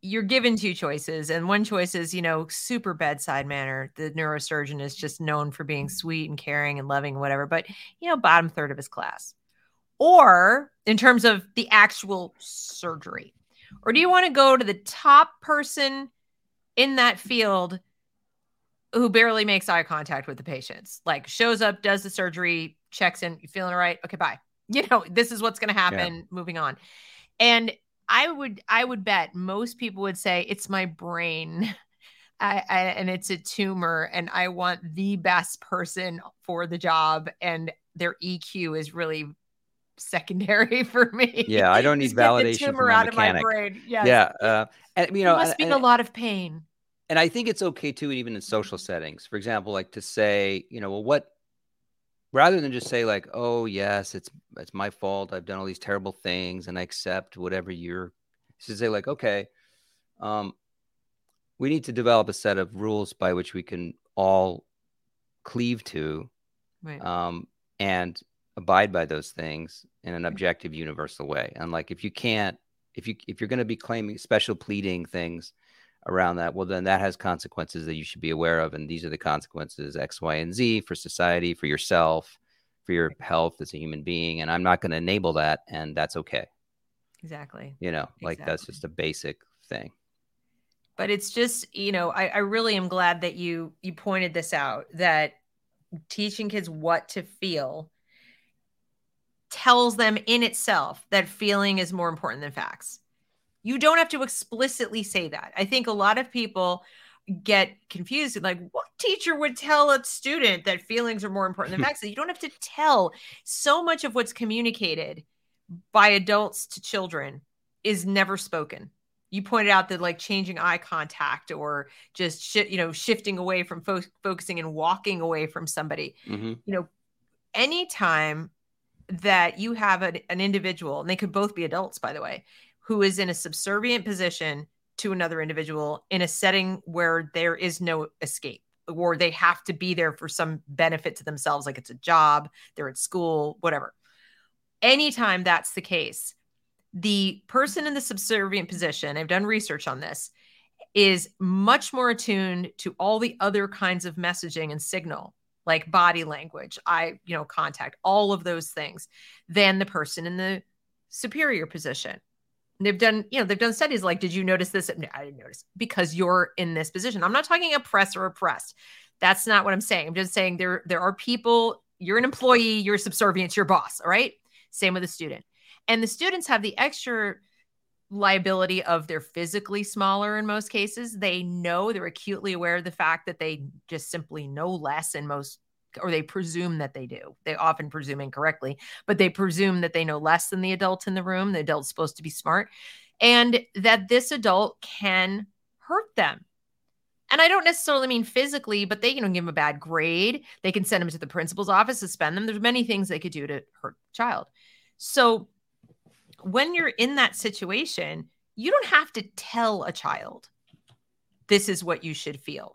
You're given two choices, and one choice is, you know, super bedside manner. The neurosurgeon is just known for being sweet and caring and loving, and whatever, but, you know, bottom third of his class, or in terms of the actual surgery. Or do you want to go to the top person in that field who barely makes eye contact with the patients, like shows up, does the surgery, checks in, you feeling all right? Okay, bye. You know, this is what's going to happen. Yeah. Moving on. And I would bet most people would say it's my brain and it's a tumor and I want the best person for the job. And their EQ is really secondary for me. Yeah. I don't need validation. Get the tumor out of my brain. Yes. Yeah. And, you know, it must be a lot of pain. And I think it's okay too, even in social settings, for example, like to say, you know, well, rather than just say like, oh, yes, it's my fault. I've done all these terrible things and I accept whatever should say like, okay, we need to develop a set of rules by which we can all cleave to and abide by those things in an objective, universal way. And like, if you're going to be claiming special pleading things around that, well, then that has consequences that you should be aware of. And these are the consequences X, Y, and Z for society, for yourself, for your health as a human being. And I'm not going to enable that. And that's okay. Exactly. You know, like that's just a basic thing. But it's just, you know, I really am glad that you pointed this out, that teaching kids what to feel tells them in itself that feeling is more important than facts. You don't have to explicitly say that. I think a lot of people get confused. Like, what teacher would tell a student that feelings are more important than facts? You don't have to tell. So much of what's communicated by adults to children is never spoken. You pointed out that like changing eye contact or just shifting away from focusing and walking away from somebody. Mm-hmm. You know, anytime that you have an individual, and they could both be adults, by the way, who is in a subservient position to another individual in a setting where there is no escape or they have to be there for some benefit to themselves, like it's a job, they're at school, whatever. Anytime that's the case, the person in the subservient position, I've done research on this, is much more attuned to all the other kinds of messaging and signal, like body language, contact, all of those things, than the person in the superior position. They've done studies like, did you notice this? No, I didn't notice, because you're in this position. I'm not talking oppressed or oppressed. That's not what I'm saying. I'm just saying there are people, you're an employee, you're subservient to your boss. All right. Same with a student. And the students have the extra liability of they're physically smaller in most cases. They know, they're acutely aware of the fact that they just simply know less in most, or they presume that they do. They often presume incorrectly, but they presume that they know less than the adult in the room. The adult's supposed to be smart, and that this adult can hurt them. And I don't necessarily mean physically, but they, give them a bad grade. They can send them to the principal's office, suspend them. There's many things they could do to hurt the child. So when you're in that situation, you don't have to tell a child, this is what you should feel.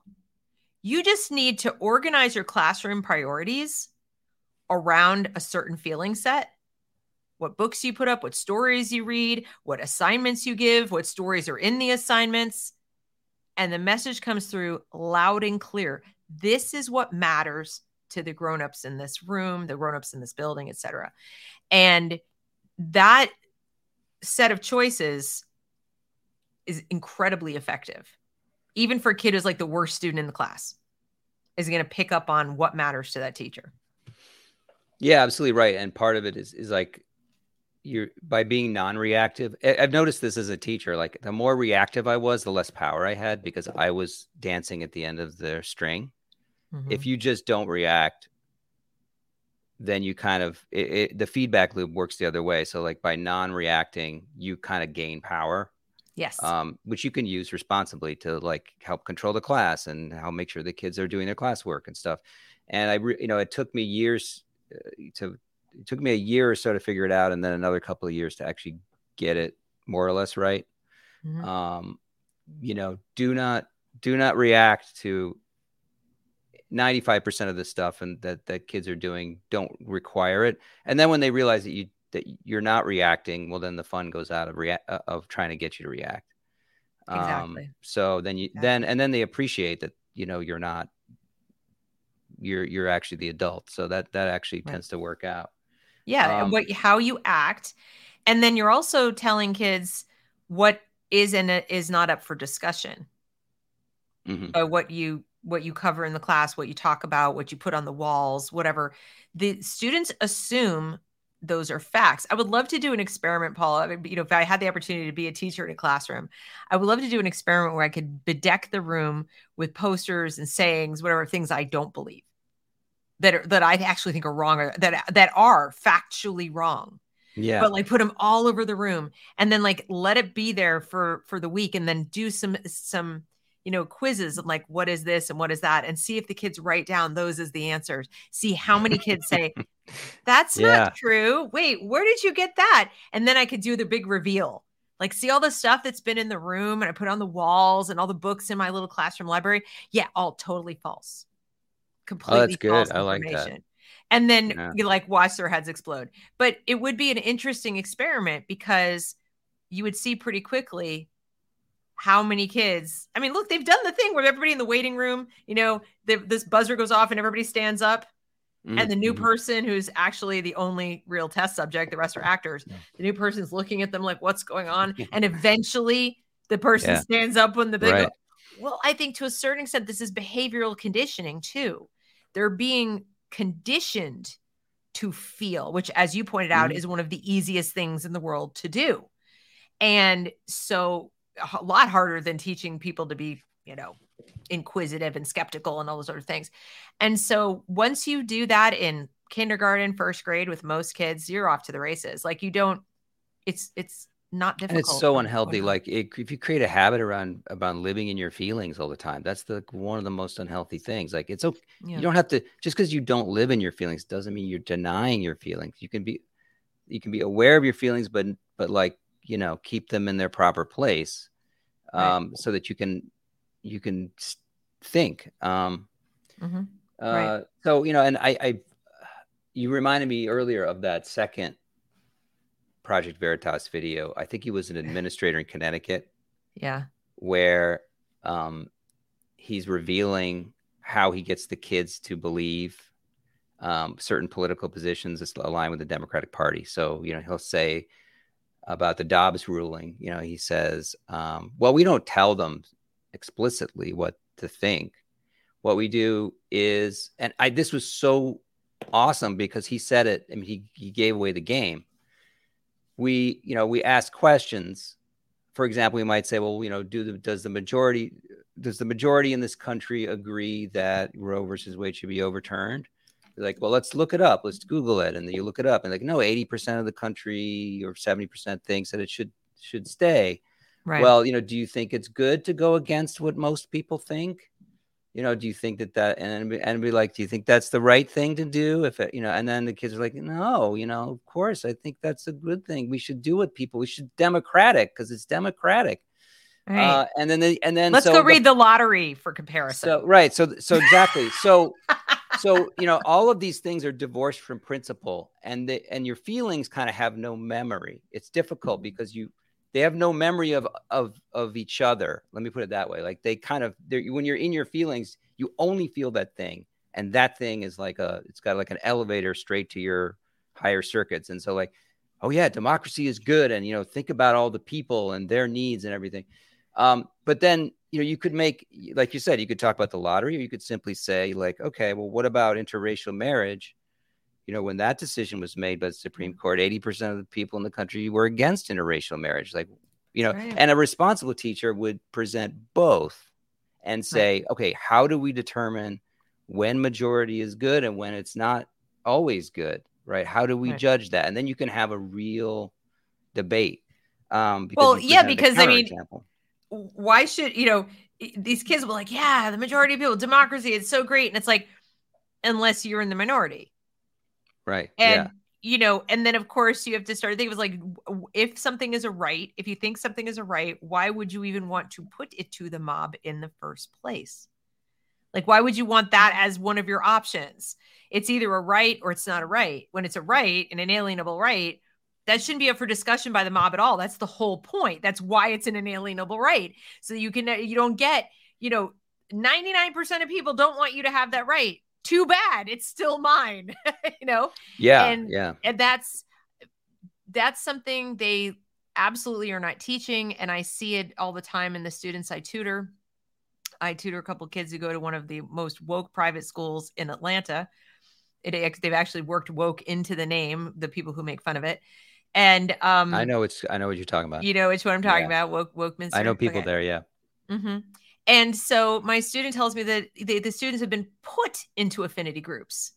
You just need to organize your classroom priorities around a certain feeling set. What books you put up, what stories you read, what assignments you give, what stories are in the assignments. And the message comes through loud and clear. This is what matters to the grownups in this room, the grownups in this building, et cetera. And that set of choices is incredibly effective. Even for a kid who's like the worst student in the class is going to pick up on what matters to that teacher. Yeah, absolutely right. And part of it is like, you're by being non-reactive. I've noticed this as a teacher, like the more reactive I was, the less power I had because I was dancing at the end of their string. Mm-hmm. If you just don't react, then you kind of, the feedback loop works the other way. So like by non-reacting, you kind of gain power. Yes. Which you can use responsibly to like help control the class and help make sure the kids are doing their classwork and stuff. And it took me a year or so to figure it out, and then another couple of years to actually get it more or less right. Mm-hmm. Do not react to 95% of the stuff and that kids are doing. Don't require it. And then when they realize that you're not reacting, well, then the fun goes out of trying to get you to react. Exactly. So then then they appreciate that you're not. You're actually the adult, so that actually tends to work out. Yeah, how you act, and then you're also telling kids what is and is not up for discussion. Mm-hmm. So what you cover in the class, what you talk about, what you put on the walls, whatever. The students assume those are facts. I would love to do an experiment, Paul. I mean, if I had the opportunity to be a teacher in a classroom, I would love to do an experiment where I could bedeck the room with posters and sayings, whatever things I don't believe that I actually think are wrong or that are factually wrong. Yeah. But like put them all over the room and then like let it be there for the week, and then do some quizzes of like, what is this and what is that? And see if the kids write down those as the answers. See how many kids say, that's not true. Wait, where did you get that? And then I could do the big reveal. Like, see all the stuff that's been in the room and I put on the walls and all the books in my little classroom library. Yeah, all totally false. Completely that's good. False. I like that. And then you like watch their heads explode. But it would be an interesting experiment because you would see pretty quickly how many kids, look, they've done the thing where everybody in the waiting room, this buzzer goes off and everybody stands up. Mm-hmm. And the new person who's actually the only real test subject, the rest are actors. Yeah. The new person's looking at them like, what's going on? And eventually the person stands up when the big, right. Well, I think to a certain extent, this is behavioral conditioning too. They're being conditioned to feel, which as you pointed out, mm-hmm. is one of the easiest things in the world to do. And so a lot harder than teaching people to be, inquisitive and skeptical and all those sort of things. And so once you do that in kindergarten, first grade with most kids, you're off to the races. Like it's not difficult. And it's so unhealthy. Like if you create a habit around living in your feelings all the time, that's one of the most unhealthy things. Like it's okay. Yeah. You don't have to, just because you don't live in your feelings doesn't mean you're denying your feelings. You can be aware of your feelings, but like, keep them in their proper place, right. So that you can think. Mm-hmm. Right. So, and I, you reminded me earlier of that second Project Veritas video. I think he was an administrator in Connecticut. Yeah. Where he's revealing how he gets the kids to believe certain political positions is aligned with the Democratic Party. So, he'll say about the Dobbs ruling, he says, well, we don't tell them explicitly what to think. what we do is, and I, this was so awesome because he said it. I mean, he gave away the game. We, you know, we ask questions. For example, we might say, well, you know, does the majority in this country agree that Roe versus Wade should be overturned? You're like, well, let's look it up. Let's Google it. And then you look it up and like, no, 80% of the country or 70% thinks that it should stay. Right. Well, you know, do you think it's good to go against what most people think? You know, do you think that and be like, do you think that's the right thing to do? If it, you know, and then the kids are like, no, you know, of course, I think that's a good thing. We should do what people. We should democratic because it's democratic. Right. And then let's go read the lottery for comparison. So, right. So exactly. So you know, all of these things are divorced from principle, and your feelings kind of have no memory. It's difficult because they have no memory of each other. Let me put it that way. Like they kind of, when you're in your feelings, you only feel that thing. And that thing is like it's got like an elevator straight to your higher circuits. And so like, oh yeah, democracy is good. And, you know, think about all the people and their needs and everything. But then, you know, you could make, like you said, you could talk about the lottery, or you could simply say like, okay, well, what about interracial marriage? You know, when that decision was made by the Supreme Court, 80% of the people in the country were against interracial marriage. Like, you know, right. And a responsible teacher would present both and say, right. Okay, how do we determine when majority is good and when it's not always good, right? How do we judge that? And then you can have a real debate. Because I mean, why should, you know, these kids were like, yeah, the majority of people, democracy, it's so great. And it's like, unless you're in the minority. Right. And, you know, and then of course you have to start thinking, it was like, if you think something is a right, why would you even want to put it to the mob in the first place? Like, why would you want that as one of your options? It's either a right or it's not a right. When it's a right, an inalienable right, that shouldn't be up for discussion by the mob at all. That's the whole point. That's why it's an inalienable right. So you don't get, you know, 99% of people don't want you to have that right. Too bad. It's still mine, you know? Yeah. And that's something they absolutely are not teaching. And I see it all the time in the students I tutor. I tutor a couple of kids who go to one of the most woke private schools in Atlanta. They've actually worked woke into the name, the people who make fun of it. And, I know what you're talking about. You know, it's what I'm talking about. Woke Minster. I know people there. Yeah. Mm-hmm. And so my student tells me that the students have been put into affinity groups.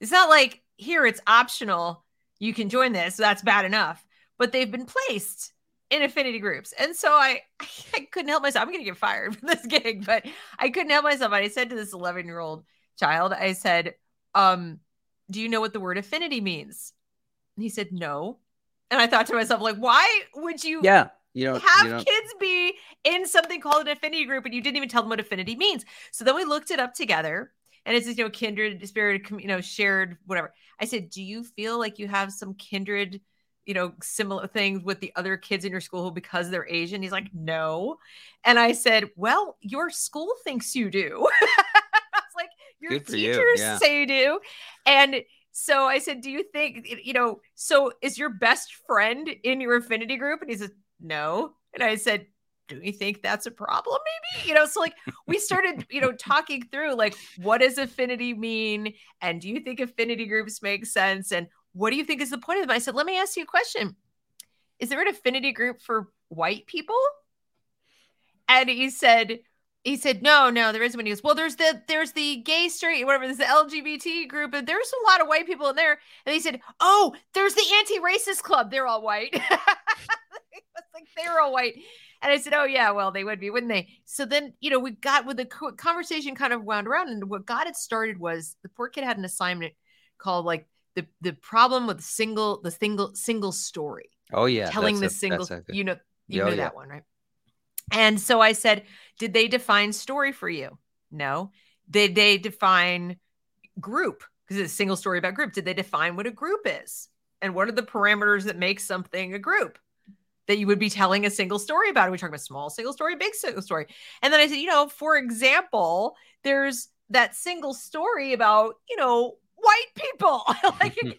It's not like here it's optional. You can join this. So that's bad enough. But they've been placed in affinity groups. And so I couldn't help myself. I'm going to get fired for this gig, but I couldn't help myself. I said to this 11-year-old child, I said, do you know what the word affinity means? And he said, no. And I thought to myself, like, why would you? Yeah. You don't have kids be in something called an affinity group, and you didn't even tell them what affinity means. So then we looked it up together, and it's just, you know, kindred spirit, you know, shared whatever. I said, do you feel like you have some kindred, you know, similar things with the other kids in your school because they're Asian? He's like, no. And I said, well, your school thinks you do. I was like, your teachers say you do. And so I said, do you think, you know, so is your best friend in your affinity group? And he says, no. And I said, do you think that's a problem? Maybe, you know, so like we started, you know, talking through like, what does affinity mean? And do you think affinity groups make sense? And what do you think is the point of them? I said, let me ask you a question. Is there an affinity group for white people? And he said, no, there isn't one. He goes, well, there's the gay, straight, whatever, there's the LGBT group, and there's a lot of white people in there. And he said, oh, there's the anti-racist club. They're all white. Like they were all white. And I said, oh yeah, well, they would be, wouldn't they? So then, you know, we got with the conversation kind of wound around, and what got it started was the poor kid had an assignment called like the problem with single story. Oh yeah. Telling the single, you know, that one, right? And so I said, did they define story for you? No. Did they define group? Because it's a single story about group. Did they define what a group is? And what are the parameters that make something a group that you would be telling a single story about? Are we talking about small single story, big single story? And then I said, you know, for example, there's that single story about, you white people. Like again,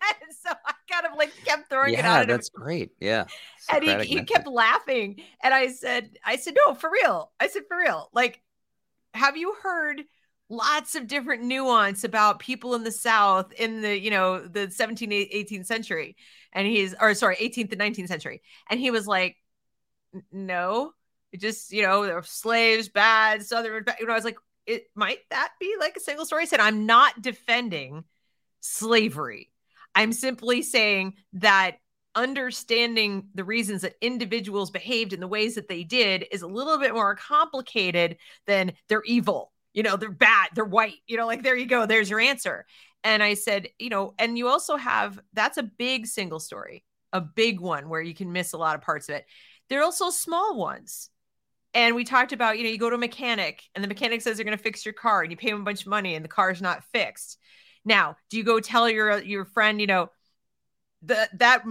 so I kind of like kept throwing it out at him. Yeah, that's great. Yeah. And he kept laughing. And I said, no, for real. Like, have you heard lots of different nuance about people in the South in the, you know, the 18th century. And he's, or sorry, 18th and 19th century. And he was like, no, it just, you know, they're slaves, bad, Southern, you know, I was like, it might that be like a single story? He said, I'm not defending slavery. I'm simply saying that understanding the reasons that individuals behaved in the ways that they did is a little bit more complicated than they're evil. You know, they're bad, they're white, you know, like, there you go. There's your answer. And I said, you know, and you also have, that's a big single story, a big one where you can miss a lot of parts of it. There are also small ones. And we talked about, you know, you go to a mechanic and the mechanic says they're going to fix your car and you pay them a bunch of money and the car's not fixed. Now, do you go tell your friend, you know, that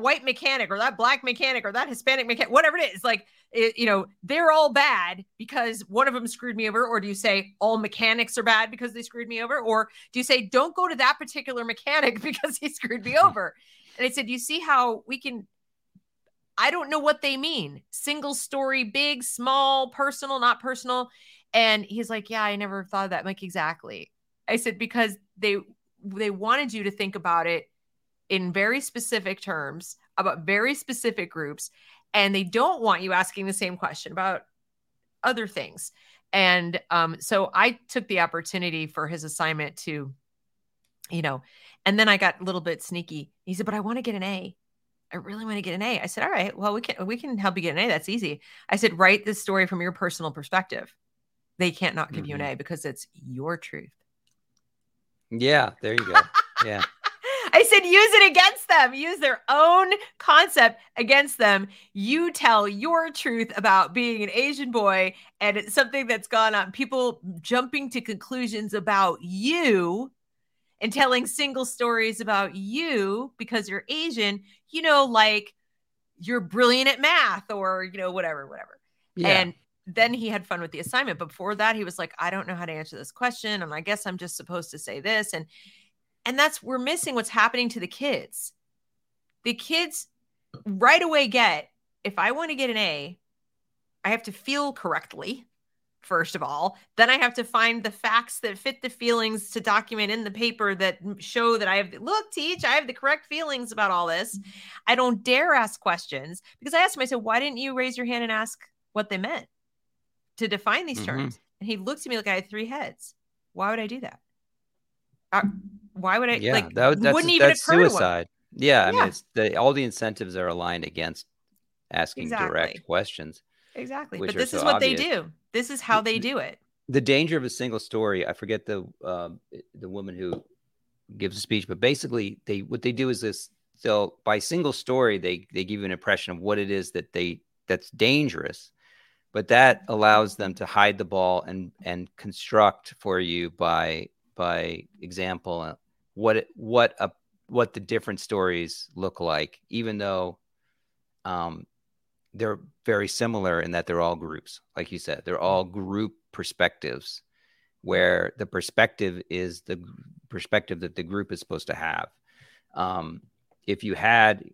white mechanic or that black mechanic or that Hispanic mechanic, whatever it is, like, it, you know, they're all bad because one of them screwed me over? Or do you say all mechanics are bad because they screwed me over? Or do you say, don't go to that particular mechanic because he screwed me over? And I said, you see how we can, I don't know what they mean. Single story, big, small, personal, not personal. And he's like, yeah, I never thought of that. I'm like, exactly. I said, because they wanted you to think about it in very specific terms about very specific groups. And they don't want you asking the same question about other things. And so I took the opportunity for his assignment to, you know, and then I got a little bit sneaky. He said, but I want to get an A. I really want to get an A. I said, all right, well, we can help you get an A. That's easy. I said, write this story from your personal perspective. They can't not give you an A because it's your truth. Yeah, there you go. Yeah. I said, use it against them. Use their own concept against them. You tell your truth about being an Asian boy, and it's something that's gone on. People jumping to conclusions about you and telling single stories about you because you're Asian, you know, like you're brilliant at math or, you know, whatever. Yeah. And then he had fun with the assignment. But before that, he was like, I don't know how to answer this question. And I guess I'm just supposed to say this. And that's, we're missing what's happening to the kids. The kids right away get, if I want to get an A, I have to feel correctly, first of all. Then I have to find the facts that fit the feelings to document in the paper that show that I have, look, teach, I have the correct feelings about all this. I don't dare ask questions because I asked him, I said, why didn't you raise your hand and ask what they meant to define these terms? And he looked at me like I had three heads. Why would I do that? Why would I? Yeah, like, that's, wouldn't even that's occur suicide. To yeah, I mean, it's all the incentives are aligned against asking direct questions. Exactly, but this is so what obvious. They do. This is how they do it. The danger of a single story. I forget the woman who gives a speech, but basically, what they do is this. They'll, by single story, they give you an impression of what it is that that's dangerous, but that allows them to hide the ball and construct for you by example what the different stories look like, even though they're very similar in that they're all groups. Like you said, they're all group perspectives where the perspective is the perspective that the group is supposed to have. If you had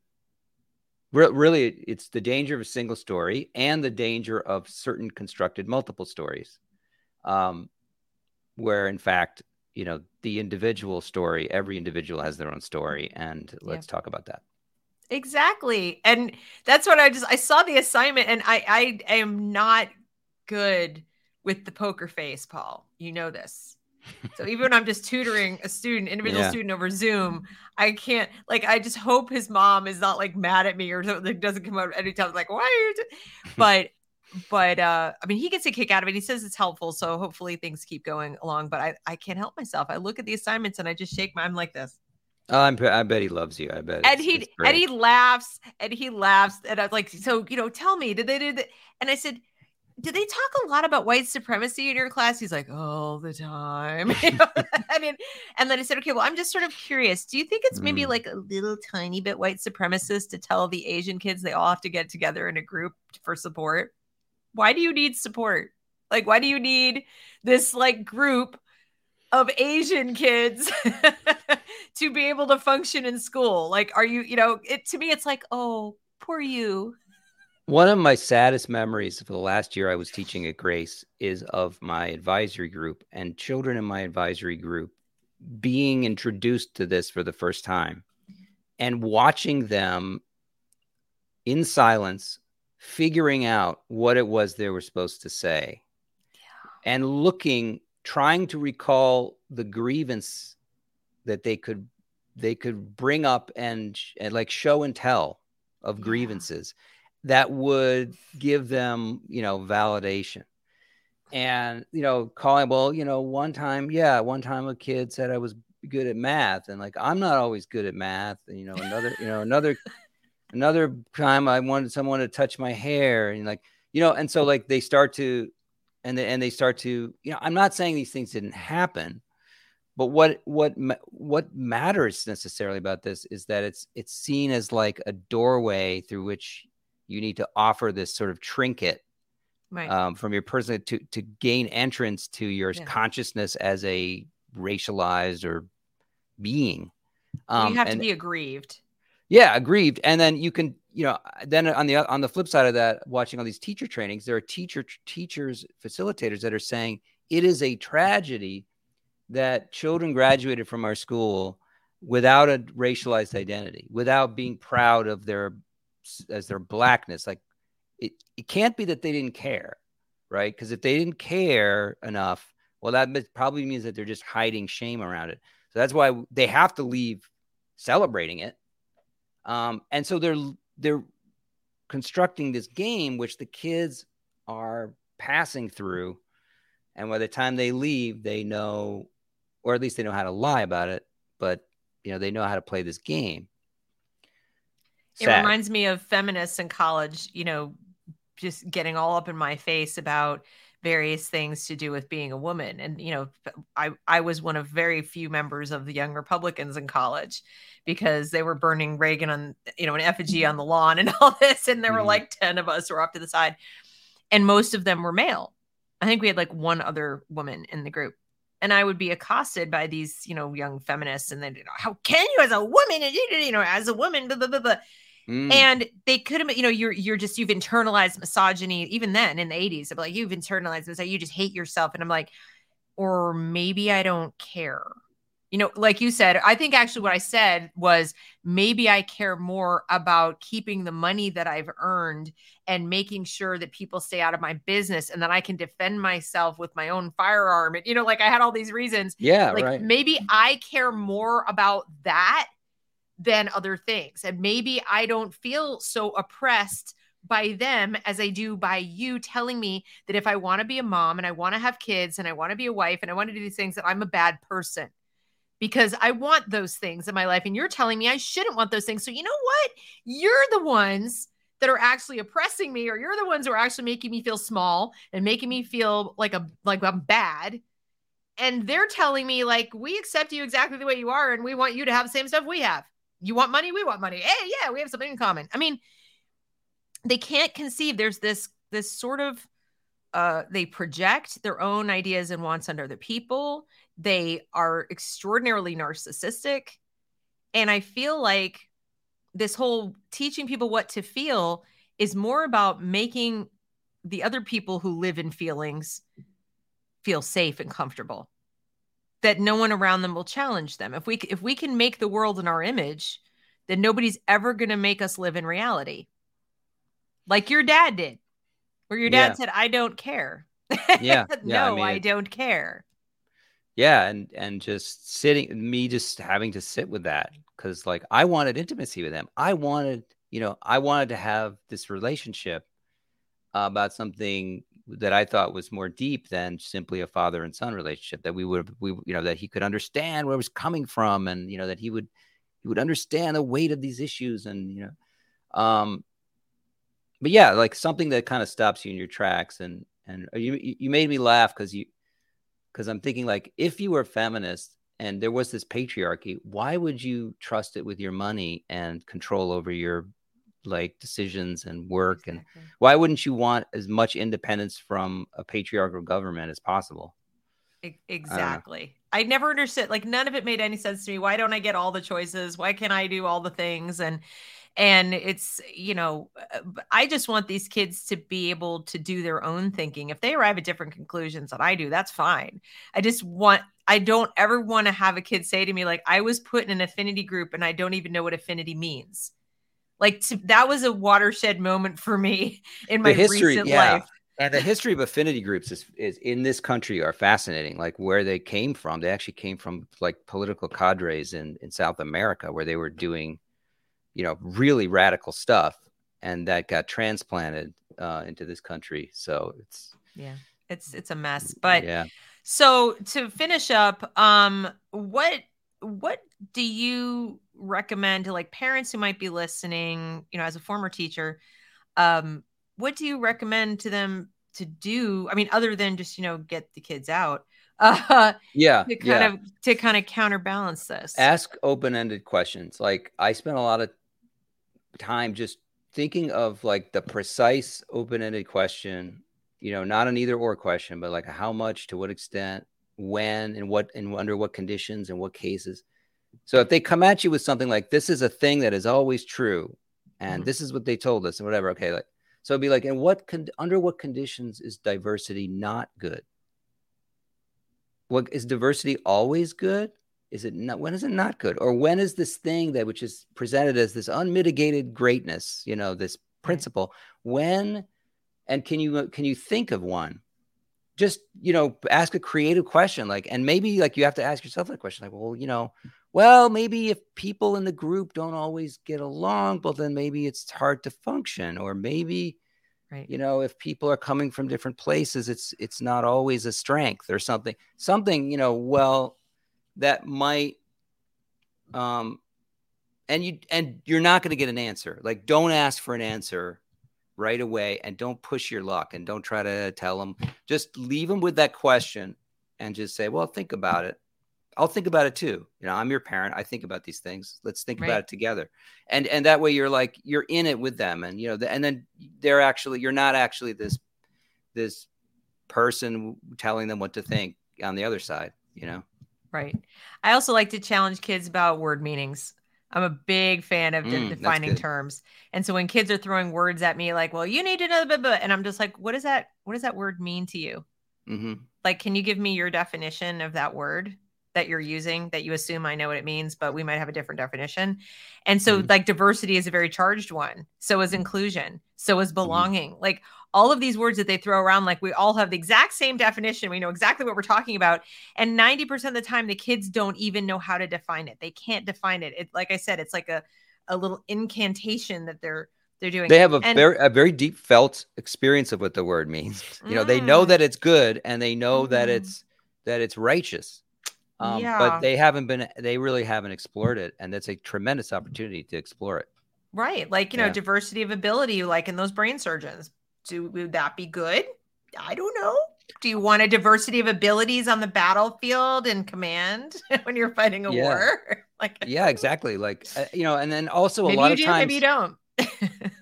really, it's the danger of a single story and the danger of certain constructed multiple stories, where in fact, you know, the individual story, every individual has their own story. And let's talk about that. Exactly. And that's what I saw the assignment, and I am not good with the poker face, Paul, you know this. So even when I'm just tutoring a student, individual student over Zoom, I can't, like, I just hope his mom is not like mad at me or something, doesn't come out anytime like, why are you But I mean, he gets a kick out of it. He says it's helpful. So hopefully things keep going along, but I can't help myself. I look at the assignments and I just shake my, I'm like this. I bet he loves you. I bet. And he laughs. And I was like, so, you know, tell me, did they do that? And I said, do they talk a lot about white supremacy in your class? He's like, all the time. You know? And then I said, okay, well, I'm just sort of curious. Do you think it's maybe like a little tiny bit white supremacist to tell the Asian kids they all have to get together in a group for support? Why do you need support? Like, why do you need this like group of Asian kids to be able to function in school? Like, are you, you know, it, to me, it's like, oh, poor you. One of my saddest memories for the last year I was teaching at Grace is of my advisory group and children in my advisory group being introduced to this for the first time and watching them in silence, figuring out what it was they were supposed to say and looking, trying to recall the grievance that they could bring up and like show and tell of grievances. That would give them, validation. And, calling, one time a kid said I was good at math, and I'm not always good at math. And, another time I wanted someone to touch my hair, and they start to, and they start to, I'm not saying these things didn't happen, but what matters necessarily about this is that it's seen as like a doorway through which you need to offer this sort of trinket from your person to gain entrance to your consciousness as a racialized or being. You have to be aggrieved. Yeah, aggrieved. And then you can, then on the flip side of that, watching all these teacher trainings, there are teachers, facilitators that are saying it is a tragedy that children graduated from our school without a racialized identity, without being proud of their blackness. Like it can't be that they didn't care, right? Because if they didn't care enough, well, that probably means that they're just hiding shame around it. So that's why they have to leave celebrating it. And so they're constructing this game, which the kids are passing through. And by the time they leave, they know, or at least they know how to lie about it, but they know how to play this game. Sad. It reminds me of feminists in college, just getting all up in my face about various things to do with being a woman. And, I was one of very few members of the Young Republicans in college because they were burning Reagan on, an effigy on the lawn and all this. And there were like 10 of us who were off to the side, and most of them were male. I think we had like one other woman in the group. And I would be accosted by these, young feminists. And then, how can you as a woman, and as a woman, blah, blah, blah, blah. And they could have, you're just, you've internalized misogyny. Even then in the 80s, I'm like, you've internalized this, you just hate yourself. And I'm like, or maybe I don't care. Like you said, I think actually what I said was maybe I care more about keeping the money that I've earned and making sure that people stay out of my business and that I can defend myself with my own firearm. And, I had all these reasons. Yeah, like, right. Maybe I care more about that than other things. And maybe I don't feel so oppressed by them as I do by you telling me that if I want to be a mom and I want to have kids and I want to be a wife and I want to do these things, that I'm a bad person. Because I want those things in my life. And you're telling me I shouldn't want those things. So you know what? You're the ones that are actually oppressing me, or you're the ones who are actually making me feel small and making me feel like I'm bad. And they're telling me like, we accept you exactly the way you are. And we want you to have the same stuff we have. You want money? We want money. Hey, yeah, we have something in common. I mean, they can't conceive there's this sort of, they project their own ideas and wants onto other people. They are extraordinarily narcissistic. And I feel like this whole teaching people what to feel is more about making the other people who live in feelings feel safe and comfortable, that no one around them will challenge them. If we can make the world in our image, then nobody's ever going to make us live in reality. Like your dad did, where your dad said, I don't care. I don't care. Yeah, and just having to sit with that, because I wanted intimacy with them. I wanted, to have this relationship about something that I thought was more deep than simply a father and son relationship. That that he could understand where I was coming from, and that he would understand the weight of these issues, and but yeah, like something that kind of stops you in your tracks, and you made me laugh because I'm thinking if you were feminist and there was this patriarchy, why would you trust it with your money and control over your decisions and work? Exactly. And why wouldn't you want as much independence from a patriarchal government as possible? Exactly. I never understood, none of it made any sense to me. Why don't I get all the choices? Why can't I do all the things? And And it's, you know, I just want these kids to be able to do their own thinking. If they arrive at different conclusions than I do, that's fine. I don't ever want to have a kid say to me, like, I was put in an affinity group and I don't even know what affinity means. Like, that was a watershed moment for me in my recent life. And the history of affinity groups is in this country are fascinating, like where they came from. They actually came from like political cadres in South America where they were doing, you know, really radical stuff, and that got transplanted into this country. So it's a mess. But yeah. So to finish up, what do you recommend to like parents who might be listening, you know, as a former teacher, what do you recommend to them to do? I mean, other than just, you know, get the kids out. To kind of counterbalance this. Ask open-ended questions. Like, I spent a lot of time just thinking of like the precise open-ended question, you know, not an either or question, but like how much, to what extent, when, and what, and under what conditions and what cases. So if they come at you with something like, this is a thing that is always true, and this is what they told us and whatever. Okay. Like, so it'd be like, and under what conditions is diversity not good? What is diversity always good? Is it not? When is it not good? Or when is this thing that which is presented as this unmitigated greatness, you know, this principle? When, and can you think of one? Just, you know, ask a creative question, like, and maybe like you have to ask yourself that question, like, well, you know, well, maybe if people in the group don't always get along, well, then maybe it's hard to function, or maybe. Right. You know, if people are coming from different places, it's not always a strength or something, you know, well, that might, and you're not going to get an answer. Like, don't ask for an answer right away, and don't push your luck, and don't try to tell them, just leave them with that question and just say, well, think about it. I'll think about it too. You know, I'm your parent. I think about these things. Let's think about it together. And that way you're like, you're in it with them. And, you know, and then they're actually, you're not actually this person telling them what to think on the other side, you know? Right. I also like to challenge kids about word meanings. I'm a big fan of defining terms. And so when kids are throwing words at me, like, well, you need to know the blah, blah, and I'm just like, what does that word mean to you? Mm-hmm. Like, can you give me your definition of that word that you're using, that you assume I know what it means, but we might have a different definition. And so like diversity is a very charged one. So is inclusion. So is belonging. Like all of these words that they throw around, like we all have the exact same definition. We know exactly what we're talking about. And 90% of the time, the kids don't even know how to define it. They can't define it. It, like I said, it's like a little incantation that they're doing. They have a very deep felt experience of what the word means. You know, they know that it's good, and they know that it's righteous. But they really haven't explored it. And that's a tremendous opportunity to explore it. Right. Like, you know, diversity of ability, like in those brain surgeons, would that be good? I don't know. Do you want a diversity of abilities on the battlefield and command when you're fighting a war? Like, yeah, exactly. Like, you know, and then also a lot of times, maybe you don't.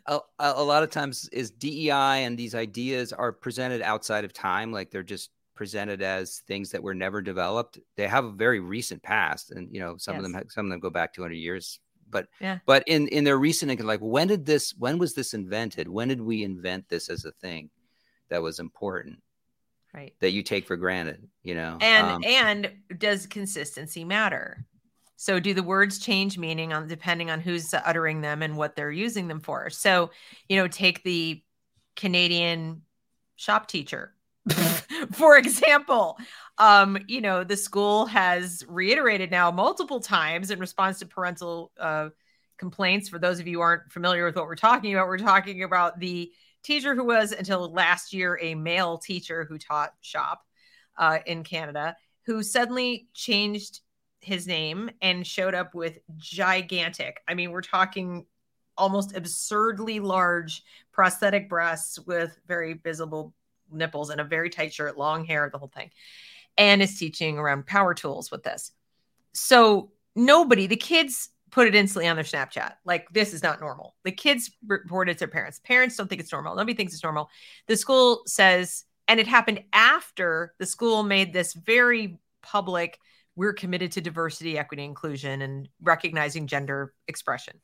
a lot of times is DEI and these ideas are presented outside of time. Like they're just presented as things that were never developed. They have a very recent past, and you know some of them go back 200 years. But in their recent, like when was this invented? When did we invent this as a thing that was important? Right. That you take for granted, you know. And does consistency matter? So do the words change meaning depending on who's uttering them and what they're using them for? So, you know, take the Canadian shop teacher. For example, you know, the school has reiterated now multiple times in response to parental complaints. For those of you who aren't familiar with what we're talking about the teacher who was, until last year, a male teacher who taught shop in Canada, who suddenly changed his name and showed up with gigantic, I mean, we're talking almost absurdly large prosthetic breasts with very visible nipples and a very tight shirt, long hair, the whole thing, and is teaching around power tools with this. So the kids put it instantly on their Snapchat. Like, this is not normal. The kids report it to their parents. Parents don't think it's normal. Nobody thinks it's normal. The school says, and it happened after the school made this very public, we're committed to diversity, equity, inclusion, and recognizing gender expression.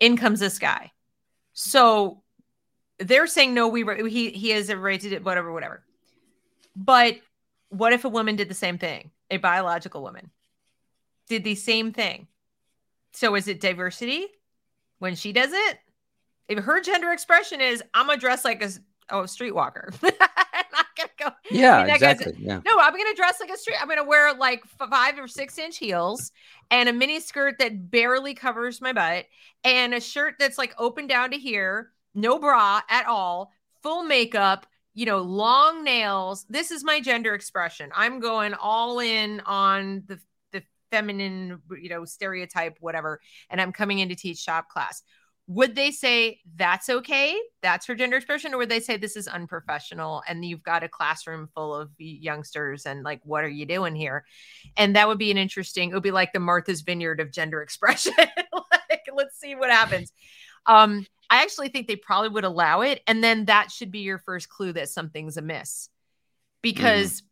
in comes this guy. So they're saying, no, he has a right to do whatever. But what if a woman did the same thing? A biological woman did the same thing. So is it diversity when she does it? If her gender expression is, I'm going to dress like a streetwalker. I'm going to dress like a street. I'm going to wear like 5 or 6 inch heels and a mini skirt that barely covers my butt and a shirt that's like open down to here. No bra at all. Full makeup, long nails. This is my gender expression. I'm going all in on the feminine, stereotype, whatever. And I'm coming in to teach shop class. Would they say that's okay? That's her gender expression? Or would they say this is unprofessional and you've got a classroom full of youngsters and like, what are you doing here? And that would be it would be like the Martha's Vineyard of gender expression. Let's see what happens. I actually think they probably would allow it. And then that should be your first clue that something's amiss, because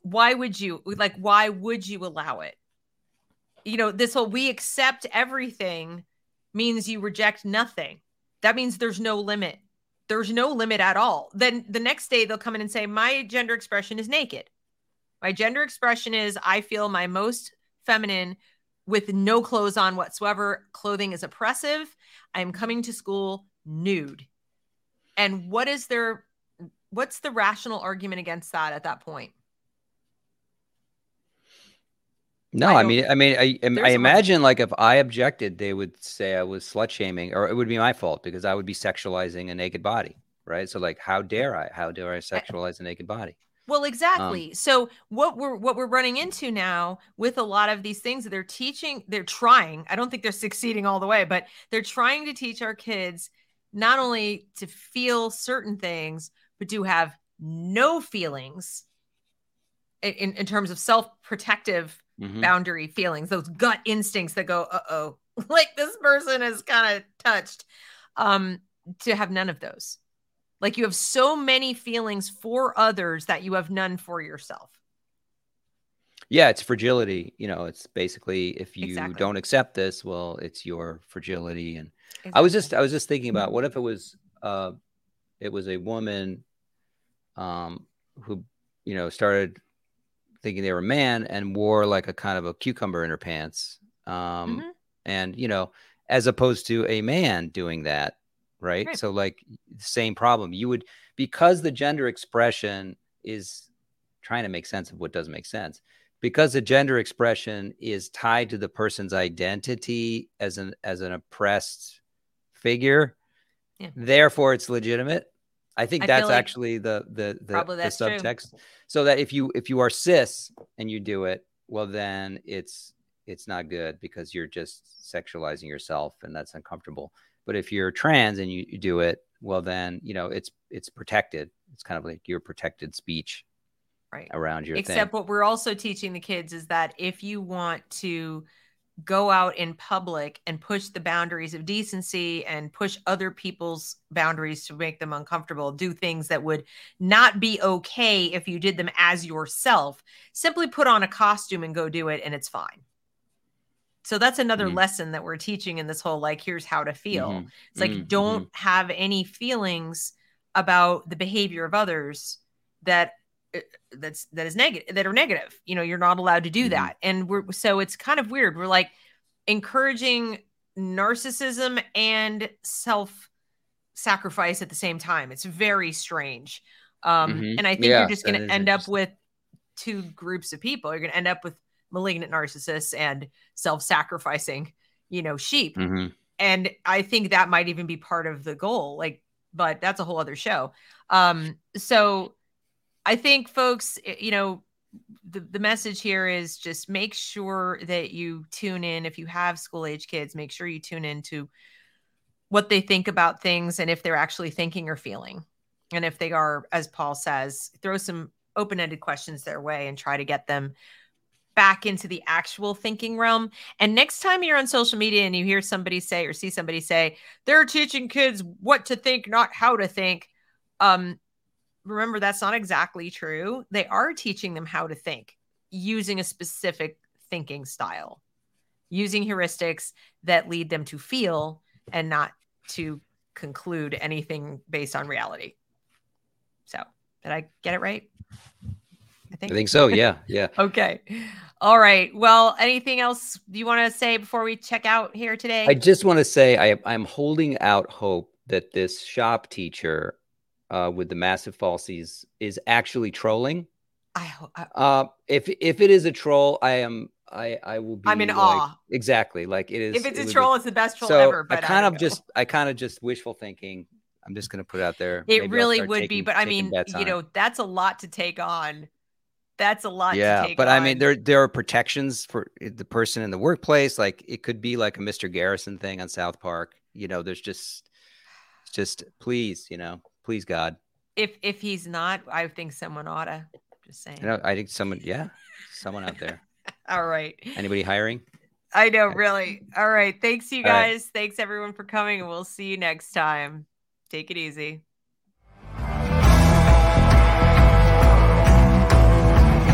why would you allow it? This whole, we accept everything, means you reject nothing. That means there's no limit. There's no limit at all. Then the next day they'll come in and say, my gender expression is naked. My gender expression is I feel my most feminine with no clothes on whatsoever. Clothing is oppressive. I'm coming to school nude. And what's the rational argument against that at that point? No, I imagine like if I objected, they would say I was slut shaming, or it would be my fault because I would be sexualizing a naked body, right? So like, how dare I sexualize a naked body? Well, exactly. So what we're running into now with a lot of these things that they're teaching, they're trying, I don't think they're succeeding all the way, but they're trying to teach our kids not only to feel certain things, but to have no feelings in terms of self-protective boundary feelings, those gut instincts that go, uh-oh, like this person is kind of touched, to have none of those. Like you have so many feelings for others that you have none for yourself. Yeah, it's fragility. It's basically if you don't accept this, well, it's your fragility. And I was just thinking about what if it was a woman who, started thinking they were a man and wore like a kind of a cucumber in her pants. And, as opposed to a man doing that. Right. So like same problem because the gender expression is trying to make sense of what doesn't make sense, because the gender expression is tied to the person's identity as an oppressed figure. Yeah. Therefore it's legitimate. I think that's actually the subtext. True. So that if you are cis and you do it, well, then it's not good because you're just sexualizing yourself and that's uncomfortable. But if you're trans and you do it, well, then, it's protected. It's kind of like your protected speech around your thing. Except what we're also teaching the kids is that if you want to go out in public and push the boundaries of decency and push other people's boundaries to make them uncomfortable, do things that would not be okay if you did them as yourself, simply put on a costume and go do it and it's fine. So that's another lesson that we're teaching in this whole, like, here's how to feel. It's like, don't have any feelings about the behavior of others that are negative. You're not allowed to do that. And so it's kind of weird. We're like encouraging narcissism and self-sacrifice at the same time. It's very strange. And I think you're just going to end up with two groups of people. You're going to end up with malignant narcissists and self-sacrificing, sheep. And I think that might even be part of the goal, but that's a whole other show. So I think folks, the message here is just make sure that you tune in. If you have school age kids, make sure you tune in to what they think about things and if they're actually thinking or feeling. And if they are, as Paul says, throw some open-ended questions their way and try to get them back into the actual thinking realm. And next time you're on social media and you hear somebody say, or see somebody say, they're teaching kids what to think, not how to think. Remember, that's not exactly true. They are teaching them how to think using a specific thinking style, using heuristics that lead them to feel and not to conclude anything based on reality. So did I get it right? I think so. Yeah. Yeah. Okay. All right. Well, anything else you want to say before we check out here today? I just want to say I'm holding out hope that this shop teacher with the massive falsies is actually trolling. I hope. If it is a troll, I will be. I'm in awe. Exactly. Like it is. If it's a troll, it's the best troll ever. But I kind of just wishful thinking. I'm just going to put it out there. It really would be. But I mean, you know, that's a lot to take on. That's a lot. Yeah. To take but on. I mean, there are protections for the person in the workplace. Like it could be like a Mr. Garrison thing on South Park. You know, there's just please, you know, please, God. If he's not, I think someone ought to. Just saying. You know, I think someone out there. All right. Anybody hiring? I know, really. All right. Thanks, you guys. Right. Thanks, everyone, for coming. And we'll see you next time. Take it easy.